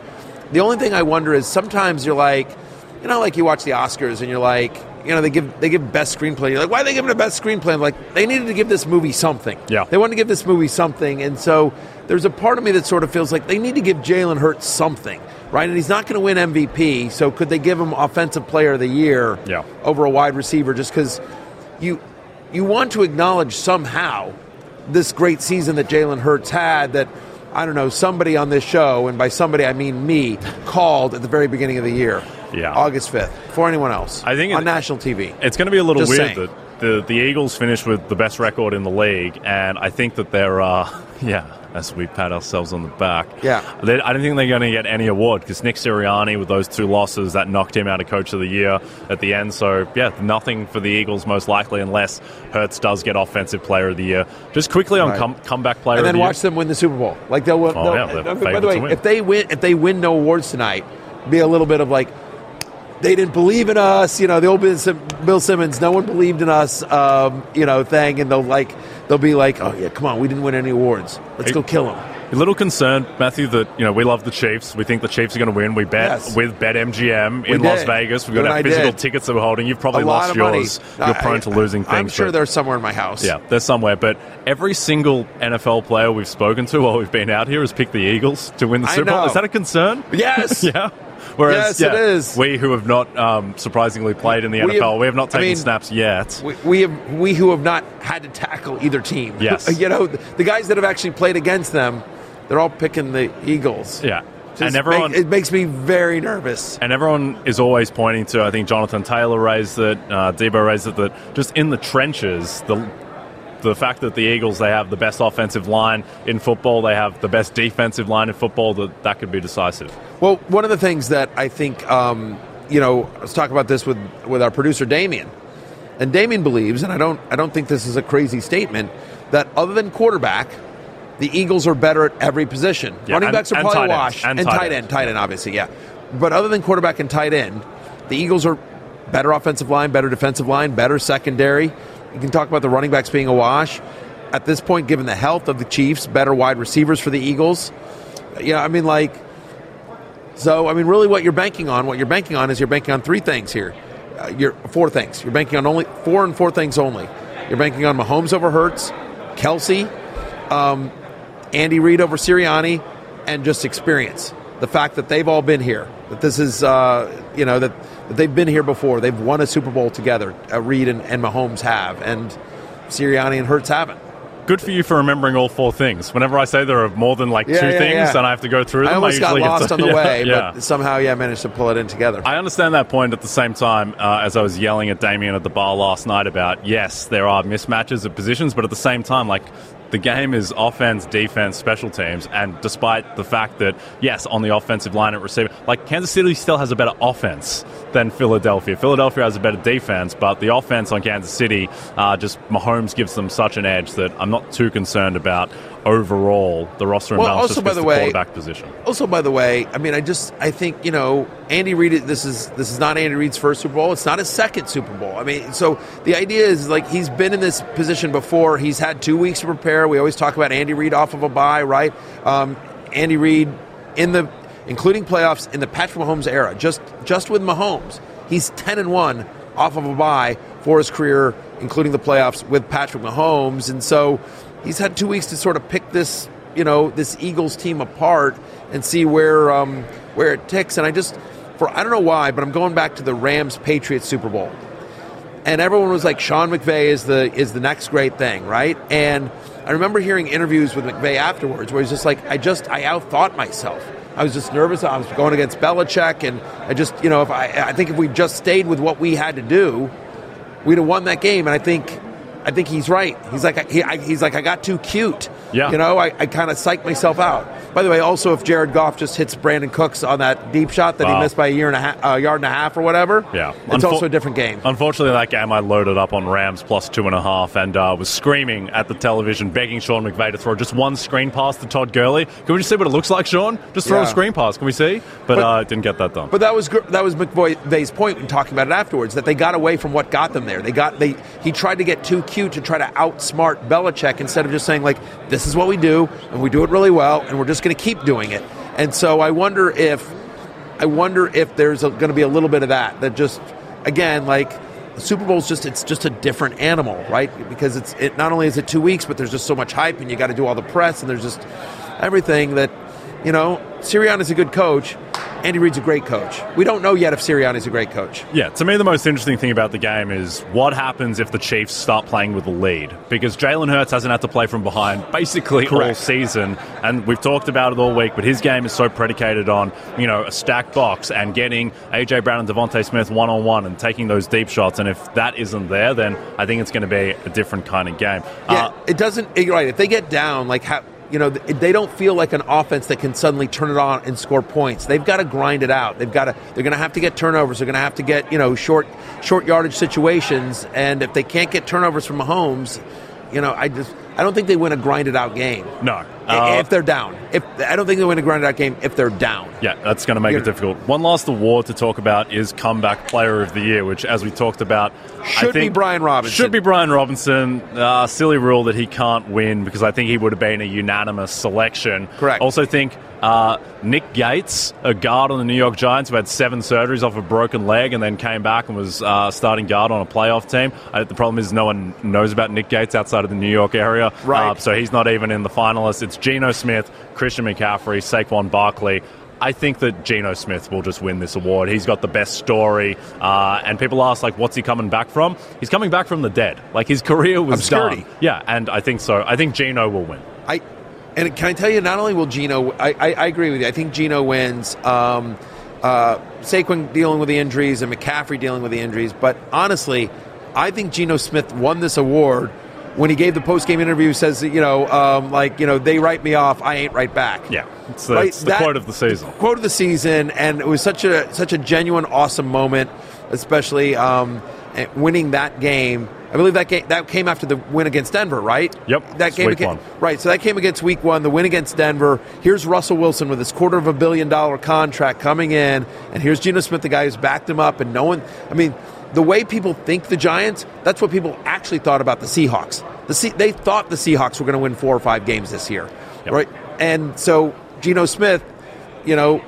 The only thing I wonder is sometimes you're like, you know, like you watch the Oscars and you're like, you know, they give they give best screenplay. You're like, why are they giving a best screenplay? I'm like, they needed to give this movie something. Yeah. They wanted to give this movie something. And so there's a part of me that sort of feels like they need to give Jalen Hurts something, right? And he's not going to win M V P, so could they give him Offensive Player of the Year yeah. over a wide receiver, just because you you want to acknowledge somehow this great season that Jalen Hurts had, that, I don't know, somebody on this show, and by somebody I mean me, called at the very beginning of the year, yeah. August fifth, before anyone else, I think on it, national T V. It's going to be a little just weird saying. that the, the Eagles finished with the best record in the league, and I think that they're, uh, yeah, as we pat ourselves on the back. Yeah. They, I don't think they're going to get any award because Nick Sirianni, with those two losses, that knocked him out of Coach of the Year at the end. So, yeah, nothing for the Eagles most likely unless Hurts does get Offensive Player of the Year. Just quickly on right. com- comeback player of the year. And then watch them win the Super Bowl. Like they'll, they'll, oh, yeah, they'll by the way, if they win, if they win no awards tonight, be a little bit of like, they didn't believe in us, you know, the old Bill Simmons, no one believed in us, um, you know, thing, and they'll like, they'll be like, oh, yeah, come on, we didn't win any awards. Let's go kill him. A little concerned, Matthew, that, you know, we love the Chiefs. We think the Chiefs are going to win. We bet yes. with BetMGM in Las Vegas. We've got our physical did. tickets that we're holding. You've probably lost yours. Money. You're I, prone I, to losing things. I'm sure they're somewhere in my house. Yeah, they're somewhere. But every single N F L player we've spoken to while we've been out here has picked the Eagles to win the Super Bowl. Is that a concern? Yes. yeah. Whereas, yes, yeah, it is. We who have not um, surprisingly played in the we N F L, have, we have not taken I mean, snaps yet. We, we have we who have not had to tackle either team. Yes, you know, the guys that have actually played against them, they're all picking the Eagles. Yeah. Just and everyone, make, it makes me very nervous. And everyone is always pointing to, I think Jonathan Taylor raised it, uh, Deebo raised it, that just in the trenches, the the fact that the Eagles, they have the best offensive line in football, they have the best defensive line in football, that, that could be decisive. Well, one of the things that I think, um, you know, I was talking about this with, with our producer Damien, and Damien believes, and I don't, I don't think this is a crazy statement, that other than quarterback, the Eagles are better at every position. Yeah, running and, backs are probably washed, and, and tight, tight end, tight end, obviously, yeah. But other than quarterback and tight end, the Eagles are better offensive line, better defensive line, better secondary. You can talk about the running backs being a wash. At this point, given the health of the Chiefs, better wide receivers for the Eagles. Yeah, I mean, like, so, I mean, really what you're banking on, what you're banking on is you're banking on three things here. Uh, you're, four things. You're banking on only four and four things only. You're banking on Mahomes over Hurts, Kelsey, um, Andy Reid over Sirianni, and just experience. The fact that they've all been here, that this is, uh, you know, that, that they've been here before. They've won a Super Bowl together, uh, Reid and, and Mahomes have, and Sirianni and Hurts haven't. Good for you for remembering all four things. Whenever I say there are more than like yeah, two yeah, things yeah. and I have to go through them, I almost I got lost to, on the yeah, way, yeah. but somehow, yeah, I managed to pull it in together. I understand that point at the same time uh, as I was yelling at Damien at the bar last night about, yes, there are mismatches of positions, but at the same time, like, the game is offense, defense, special teams, and despite the fact that, yes, on the offensive line at receiver, like Kansas City still has a better offense than Philadelphia. Philadelphia has a better defense, but the offense on Kansas City, uh, just Mahomes gives them such an edge that I'm not too concerned about overall the roster well, imbalance just by the, the way, quarterback position. Also, by the way, I mean, I just, I think, you know, Andy Reid, this is this is not Andy Reid's first Super Bowl. It's not his second Super Bowl. I mean, so the idea is, like, he's been in this position before. He's had two weeks to prepare. We always talk about Andy Reid off of a bye, right? Um, Andy Reid, in the, including playoffs, in the Patrick Mahomes era, just just with Mahomes, he's ten and one off of a bye for his career, including the playoffs with Patrick Mahomes. And so he's had two weeks to sort of pick this, you know, this Eagles team apart and see where um, where it ticks. And I just, for I don't know why, but I'm going back to the Rams-Patriots Super Bowl, and everyone was like, Sean McVay is the is the next great thing, right? And I remember hearing interviews with McVay afterwards where he's just like, I just I outthought myself. I was just nervous. I was going against Belichick, and I just, you know, if I, I think if we just stayed with what we had to do, we'd have won that game. And I think, I think he's right. He's like, he, I, he's like, I got too cute. Yeah. You know, I, I kind of psyched myself out. By the way, also if Jared Goff just hits Brandon Cooks on that deep shot that wow. he missed by a year and a half, uh, yard and a half or whatever, yeah. it's Unfo- also a different game. Unfortunately, that game I loaded up on Rams plus two and a half and uh, was screaming at the television, begging Sean McVay to throw just one screen pass to Todd Gurley. Can we just see what it looks like, Sean? Just throw yeah. a screen pass. Can we see? But, but uh, didn't get that done. But that was that was McVay's point in talking about it afterwards, that they got away from what got them there. They got they he tried to get too cute to try to outsmart Belichick instead of just saying like, this is what we do, and we do it really well, and we're just going to keep doing it. And so I wonder if I wonder if there's going to be a little bit of that. That just again, like the Super Bowl's just it's just a different animal, right? Because it's it not only is it two weeks, but there's just so much hype, and you got to do all the press, and there's just everything that you know. Sirianni's a good coach. Andy Reid's a great coach. We don't know yet if Sirianni's a great coach. Yeah, to me the most interesting thing about the game is what happens if the Chiefs start playing with a lead, because Jalen Hurts hasn't had to play from behind basically Correct. all season, and we've talked about it all week, but his game is so predicated on, you know, a stacked box and getting A J Brown and Devontae Smith one-on-one and taking those deep shots, and if that isn't there, then I think it's going to be a different kind of game. Yeah, uh, it doesn't, you're right, if they get down, like how... You know, they don't feel like an offense that can suddenly turn it on and score points. They've got to grind it out. They've got to. They're going to have to get turnovers. They're going to have to get, you know, short, short yardage situations. And if they can't get turnovers from Mahomes, you know, I just I don't think they win a grinded out game. No. Uh, if they're down. If I don't think they win a grinded out game if they're down. Yeah, that's going to make You're, it difficult. One last award to talk about is Comeback Player of the Year, which, as we talked about, should I think, be Brian Robinson. Should be Brian Robinson. Uh, silly rule that he can't win, because I think he would have been a unanimous selection. Correct. Also think uh, Nick Gates, a guard on the New York Giants who had seven surgeries off a broken leg and then came back and was uh, starting guard on a playoff team. Uh, the problem is no one knows about Nick Gates outside of the New York area. Right. Uh, so he's not even in the finalists. It's Geno Smith, Christian McCaffrey, Saquon Barkley. I think that Geno Smith will just win this award. He's got the best story. Uh, and people ask, like, what's he coming back from? He's coming back from the dead. Like, his career was Obscurity. done. Yeah, and I think so. I think Geno will win. I And can I tell you, not only will Geno... I, I, I agree with you. I think Geno wins. Um, uh, Saquon dealing with the injuries and McCaffrey dealing with the injuries. But honestly, I think Geno Smith won this award when he gave the post-game interview, says, you know, um, like, you know, they write me off, I ain't right back. Yeah, it's the, right? it's the that, quote of the season. Quote of the season, and it was such a such a genuine, awesome moment, especially um, winning that game. I believe that game that came after the win against Denver, right? Yep, that game against, right, so that came against Week One, the win against Denver. Here's Russell Wilson with his quarter of a billion dollar contract coming in, and here's Geno Smith, the guy who's backed him up, and no one, I mean... The way people think the Giants, that's what people actually thought about the Seahawks. The C- they thought the Seahawks were going to win four or five games this year, yep. right? And so Geno Smith, you know,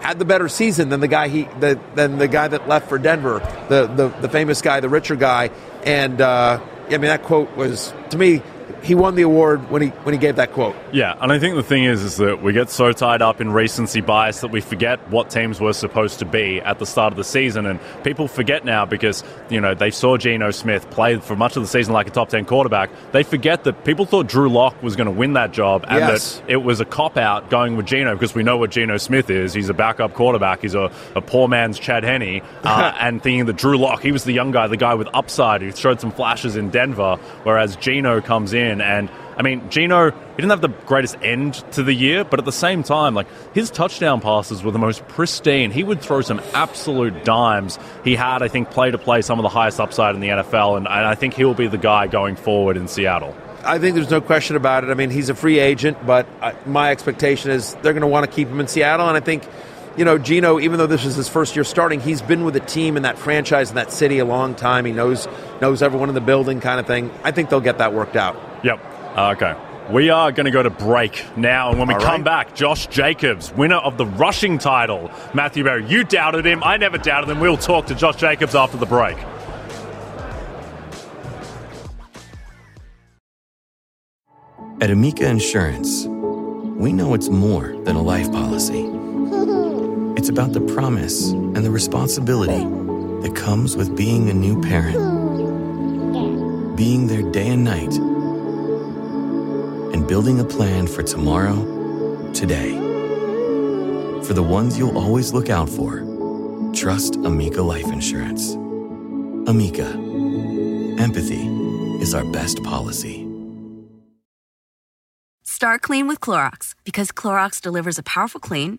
had the better season than the guy he the, than the guy that left for Denver, the the, the famous guy, the richer guy. And uh, I mean, that quote was to me. He won the award when he when he gave that quote. Yeah, and I think the thing is is that we get so tied up in recency bias that we forget what teams were supposed to be at the start of the season, and people forget now because, you know, they saw Geno Smith play for much of the season like a top ten quarterback. They forget that people thought Drew Lock was going to win that job, and yes. that it was a cop-out going with Geno, because we know what Geno Smith is. He's a backup quarterback. He's a, a poor man's Chad Henne, uh, and thinking that Drew Lock, he was the young guy, the guy with upside who showed some flashes in Denver, whereas Geno comes in. And, I mean, Geno, he didn't have the greatest end to the year, but at the same time, like, his touchdown passes were the most pristine. He would throw some absolute dimes. He had, I think, play-to-play some of the highest upside in the N F L, and, and I think he'll be the guy going forward in Seattle. I think there's no question about it. I mean, he's a free agent, but I, my expectation is they're going to want to keep him in Seattle, and I think, you know, Geno, even though this is his first year starting, he's been with a team in that franchise in that city a long time. He knows knows everyone in the building kind of thing. I think they'll get that worked out. Yep. Uh, okay. We are going to go to break now. And when we All come right. back, Josh Jacobs, winner of the rushing title. Matthew Berry, you doubted him. I never doubted him. We'll talk to Josh Jacobs after the break. At Amica Insurance, we know it's more than a life policy. It's about the promise and the responsibility that comes with being a new parent, being there day and night, and building a plan for tomorrow, today. for the ones you'll always look out for. Trust Amica Life Insurance. Amica. Empathy is our best policy. Start clean with Clorox, because Clorox delivers a powerful clean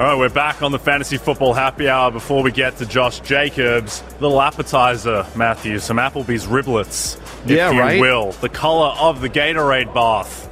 All right, we're back on the Fantasy Football Happy Hour. Before we get to Josh Jacobs, little appetizer, Matthew, some Applebee's riblets, yeah, if you right? will. The color of the Gatorade bath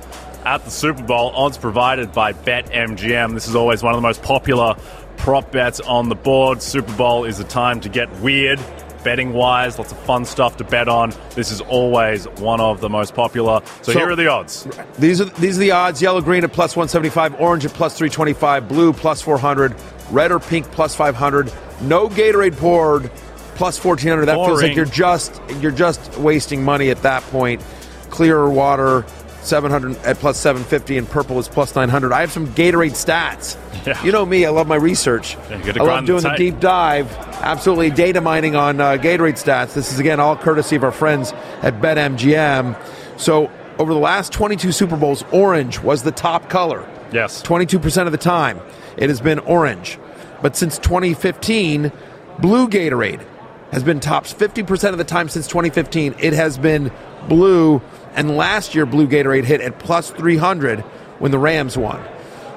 at the Super Bowl. Odds provided by BetMGM. This is always one of the most popular prop bets on the board. Super Bowl is the time to get weird, betting-wise. Lots of fun stuff to bet on. This is always one of the most popular. So, so here are the odds. These are these are the odds. Yellow, green at plus one seventy-five. Orange at plus three twenty-five. Blue, plus four hundred. Red or pink, plus five hundred. No Gatorade poured, plus fourteen hundred. That Boring. feels like you're just you're just wasting money at that point. Clear water, seven hundred at plus seven fifty, and purple is plus nine hundred. I have some Gatorade stats. Yeah. You know me. I love my research. Yeah, I love doing the, the deep dive. Absolutely data mining on uh, Gatorade stats. This is, again, all courtesy of our friends at BetMGM. So over the last twenty-two Super Bowls, orange was the top color. Yes. twenty-two percent of the time it has been orange. But since twenty fifteen, blue Gatorade has been tops fifty percent of the time since twenty fifteen. It has been blue. And last year, blue Gatorade hit at plus three hundred when the Rams won.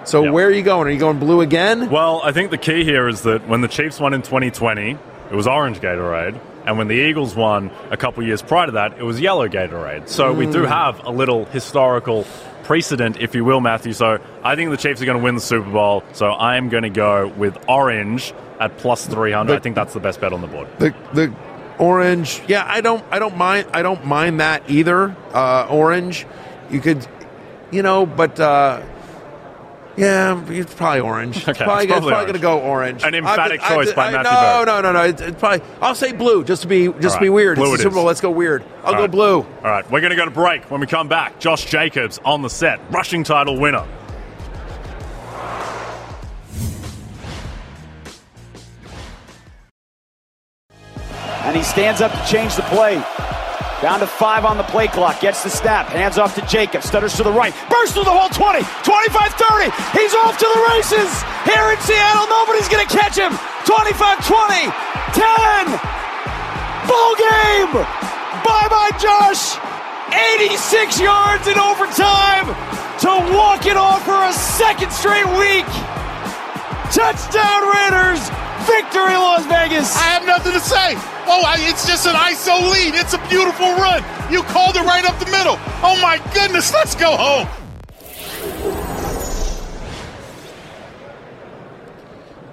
So yep. Where are you going? Are you going blue again? Well, I think the key here is that when the Chiefs won in twenty twenty, it was orange Gatorade. And when the Eagles won a couple years prior to that, it was yellow Gatorade. So mm. we do have a little historical precedent, if you will, Matthew. So I think the Chiefs are going to win the Super Bowl. So I am going to go with orange at plus three hundred. The, I think that's the best bet on the board. The the orange. Yeah, I don't I don't mind. I don't mind that either. Uh, orange. You could, you know, but... Uh, yeah, it's probably orange. Okay, it's probably, probably, probably going to go orange. An emphatic I, choice I, I, by I, Matthew Berry. No, no, no, no. It's, it's probably. I'll say blue just to be just right. to be weird. Blue it's it Super Bowl. Let's go weird. I'll All go right. blue. All right, we're going to go to break. When we come back, Josh Jacobs on the set, rushing title winner. And he stands up to change the play. Down to five on the play clock. Gets the snap. Hands off to Jacobs. Stutters to the right. Bursts through the hole. twenty. twenty-five thirty. He's off to the races. Here in Seattle, nobody's going to catch him. twenty-five twenty. ten. Ball game. Bye-bye, Josh. eighty-six yards in overtime to walk it off for a second straight week. Touchdown, Raiders. Victory, Las Vegas. I have nothing to say. Oh, it's just an I S O lead. It's a beautiful run. You called it right up the middle. Oh, my goodness. Let's go home.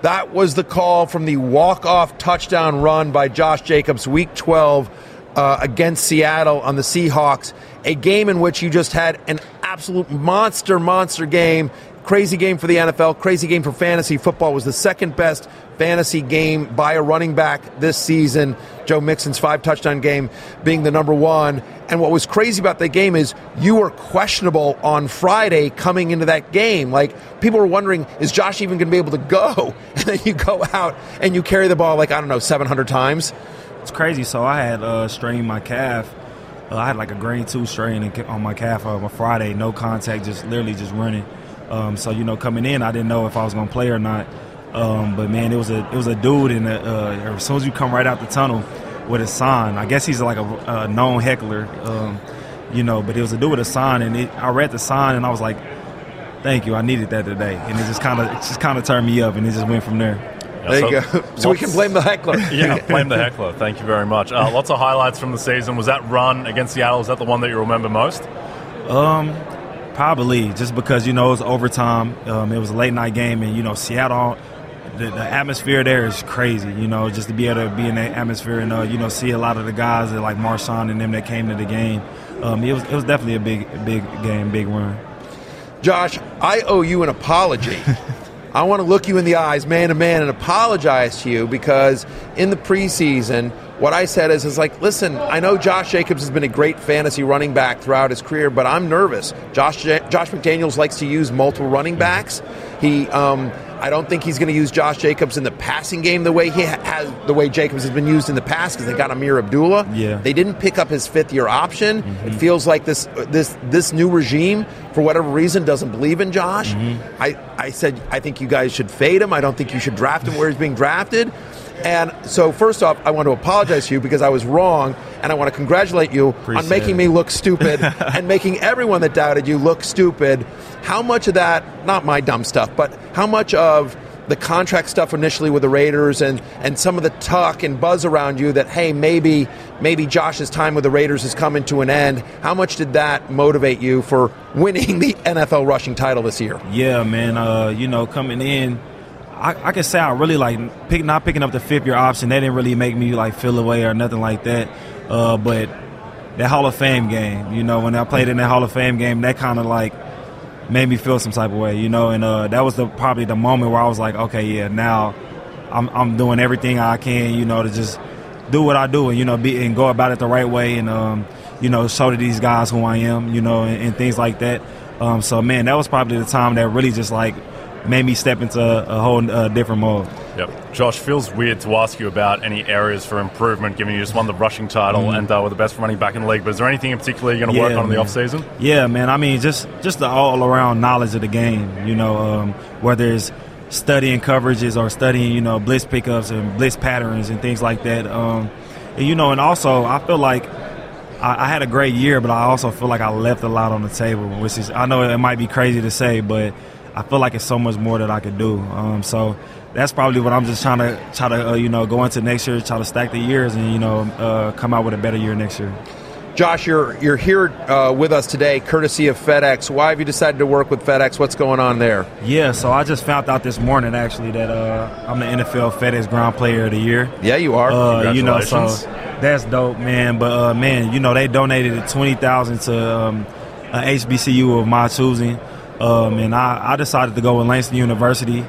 That was the call from the walk-off touchdown run by Josh Jacobs, Week twelve uh, against Seattle on the Seahawks, a game in which you just had an absolute monster, monster game. Crazy game for the N F L, crazy game for fantasy football. It was the second best fantasy game by a running back this season. Joe Mixon's five-touchdown game being the number one. And what was crazy about that game is you were questionable on Friday coming into that game. Like, people were wondering, is Josh even going to be able to go? And then you go out and you carry the ball, like, I don't know, seven hundred times. It's crazy. So I had uh, strained my calf. Uh, I had, like, a grade two strain on my calf on Friday. No contact, just literally just running. Um, so, you know, coming in, I didn't know if I was going to play or not. Um, but, man, it was a it was a dude, and uh, as soon as you come right out the tunnel with a sign, I guess he's like a, a known heckler, um, you know, but it was a dude with a sign, and it, I read the sign, and I was like, thank you, I needed that today. And it just kind of just kind of turned me up, and it just went from there. Yeah, there so, you go. So we can blame the heckler. Yeah, blame the heckler. Thank you very much. Uh, lots of highlights from the season. Was that run against Seattle, is that the one that you remember most? Um. Probably, just because, you know, it was overtime. Um, it was a late-night game, and, you know, Seattle, the, the atmosphere there is crazy, you know, just to be able to be in that atmosphere and, uh, you know, see a lot of the guys that, like Marshawn and them that came to the game. Um, it was it was definitely a big, big game, big run. Josh, I owe you an apology. I want to look you in the eyes, man to man, and apologize to you because in the preseason, what I said is, is like, listen, I know Josh Jacobs has been a great fantasy running back throughout his career, but I'm nervous. Josh ja- Josh McDaniels likes to use multiple running backs. He, um, I don't think he's going to use Josh Jacobs in the passing game the way he ha- has, the way Jacobs has been used in the past because they got Amir Abdullah. Yeah. They didn't pick up his fifth year option. Mm-hmm. It feels like this this this new regime, for whatever reason, doesn't believe in Josh. Mm-hmm. I, I said I think you guys should fade him. I don't think you should draft him where he's being drafted. And so, first off, I want to apologize to you because I was wrong, and I want to congratulate you Appreciate on making it. me look stupid and making everyone that doubted you look stupid. How much of that, not my dumb stuff, but how much of the contract stuff initially with the Raiders and, and some of the talk and buzz around you that, hey, maybe maybe Josh's time with the Raiders is coming to an end, how much did that motivate you for winning the N F L rushing title this year? Yeah, man, uh, you know, coming in, I, I can say I really like pick, not picking up the fifth-year option. That didn't really make me like feel away or nothing like that. Uh, but that Hall of Fame game, you know, when I played in that Hall of Fame game, that kind of like made me feel some type of way, you know. And uh, that was the probably the moment where I was like, okay, yeah, now I'm I'm doing everything I can, you know, to just do what I do and you know be and go about it the right way and um, you know show to these guys who I am, you know, and, and things like that. Um, so man, that was probably the time that really just like. made me step into a whole uh, different mode. Yep. Josh, feels weird to ask you about any areas for improvement, given you just won the rushing title mm-hmm. and uh, were the best running back in the league. But is there anything in particular you're going to yeah, work on in the offseason? Yeah, man. I mean, just, just the all-around knowledge of the game, you know, um, whether it's studying coverages or studying, you know, blitz pickups and blitz patterns and things like that. Um, and, you know, and also I feel like I, I had a great year, but I also feel like I left a lot on the table, which is – I know it might be crazy to say, but – I feel like it's so much more that I could do. Um, so that's probably what I'm just trying to try to uh, you know go into next year, try to stack the years, and you know uh, come out with a better year next year. Josh, you're you're here uh, with us today, courtesy of FedEx. Why have you decided to work with FedEx? What's going on there? Yeah, so I just found out this morning actually that uh, I'm the N F L FedEx Ground Player of the Year. Yeah, you are. Uh, you know, so that's dope, man. But uh, man, you know they donated twenty thousand dollars to um, an H B C U of my choosing. Um, and I, I decided to go with Langston University.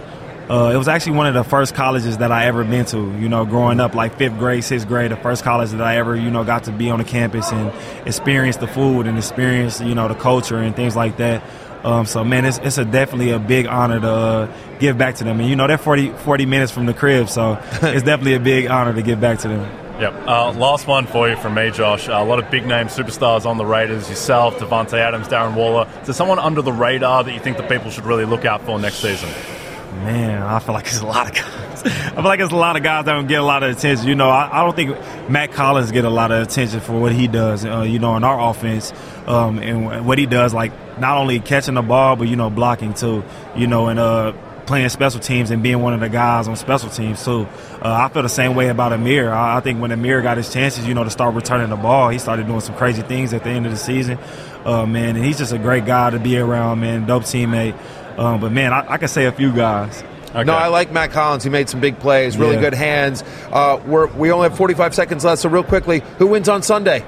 Uh, it was actually one of the first colleges that I ever been to, you know, growing up, like fifth grade, sixth grade, the first college that I ever, you know, got to be on the campus and experience the food and experience, you know, the culture and things like that. Um, so, man, it's it's a definitely a big honor to uh, give back to them. And, you know, they're forty, forty minutes from the crib, so it's definitely a big honor to give back to them. Yep. Uh, last one for you from me, Josh. Uh, a lot of big-name superstars on the Raiders. Yourself, Devontae Adams, Darren Waller. Is there someone under the radar that you think the people should really look out for next season? Man, I feel like there's a lot of guys. I feel like there's a lot of guys that don't get a lot of attention. You know, I, I don't think Matt Collins get a lot of attention for what he does, uh, you know, in our offense. Um, and what he does, like, not only catching the ball, but, you know, blocking too. You know, and uh, playing special teams and being one of the guys on special teams too. Uh, I feel the same way about Amir. I, I think when Amir got his chances, you know, to start returning the ball, he started doing some crazy things at the end of the season. Uh, man, and he's just a great guy to be around, man, dope teammate. Um, but, man, I, I can say a few guys. Okay. No, I like Matt Collins. He made some big plays, really yeah. good hands. Uh, we're, we only have forty-five seconds left, so real quickly, who wins on Sunday?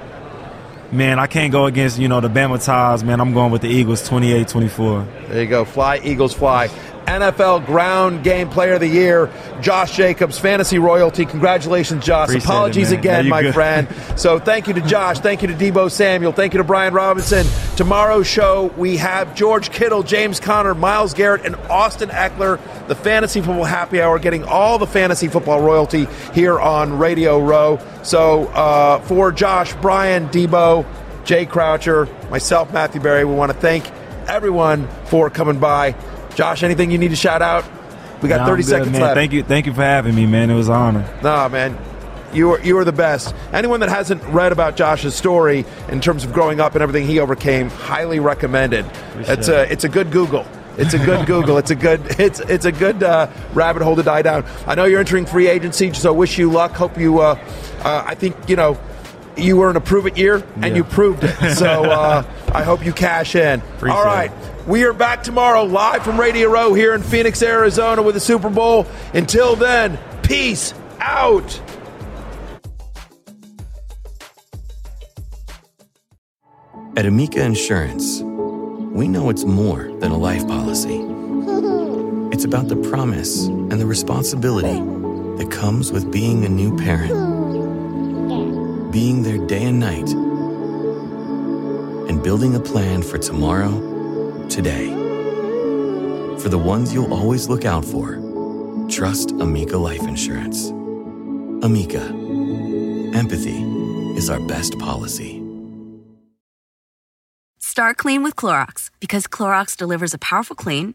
Man, I can't go against, you know, the Bama Ties. Man, I'm going with the Eagles, twenty-eight twenty-four. There you go. Fly, Eagles, fly. N F L Ground Game Player of the Year, Josh Jacobs, fantasy royalty. Congratulations, Josh. Appreciate Apologies it, again, no, my good. friend. So thank you to Josh. Thank you to Deebo Samuel. Thank you to Brian Robinson. Tomorrow's show, we have George Kittle, James Conner, Myles Garrett, and Austin Eckler, the Fantasy Football Happy Hour, getting all the fantasy football royalty here on Radio Row. So uh, for Josh, Brian, Deebo, Jay Croucher, myself, Matthew Berry, we want to thank everyone for coming by. Josh, anything you need to shout out? We got no, thirty good, seconds man. left. Thank you, thank you for having me, man. It was an honor. Nah, man, you are you are the best. Anyone that hasn't read about Josh's story in terms of growing up and everything he overcame, highly recommended. It's a it's a good Google. It's a good Google. It's a good it's it's a good uh, rabbit hole to die down. I know you're entering free agency, so wish you luck. Hope you. Uh, uh, I think you know. You were in a prove it year, and yeah. you proved it. So uh, I hope you cash in. Appreciate All right. It. We are back tomorrow live from Radio Row here in Phoenix, Arizona with the Super Bowl. Until then, peace out. At Amica Insurance, we know it's more than a life policy. It's about the promise and the responsibility that comes with being a new parent, being there day and night, and building a plan for tomorrow, today. For the ones you'll always look out for, trust Amica Life Insurance. Amica, empathy is our best policy. Start clean with Clorox, because Clorox delivers a powerful clean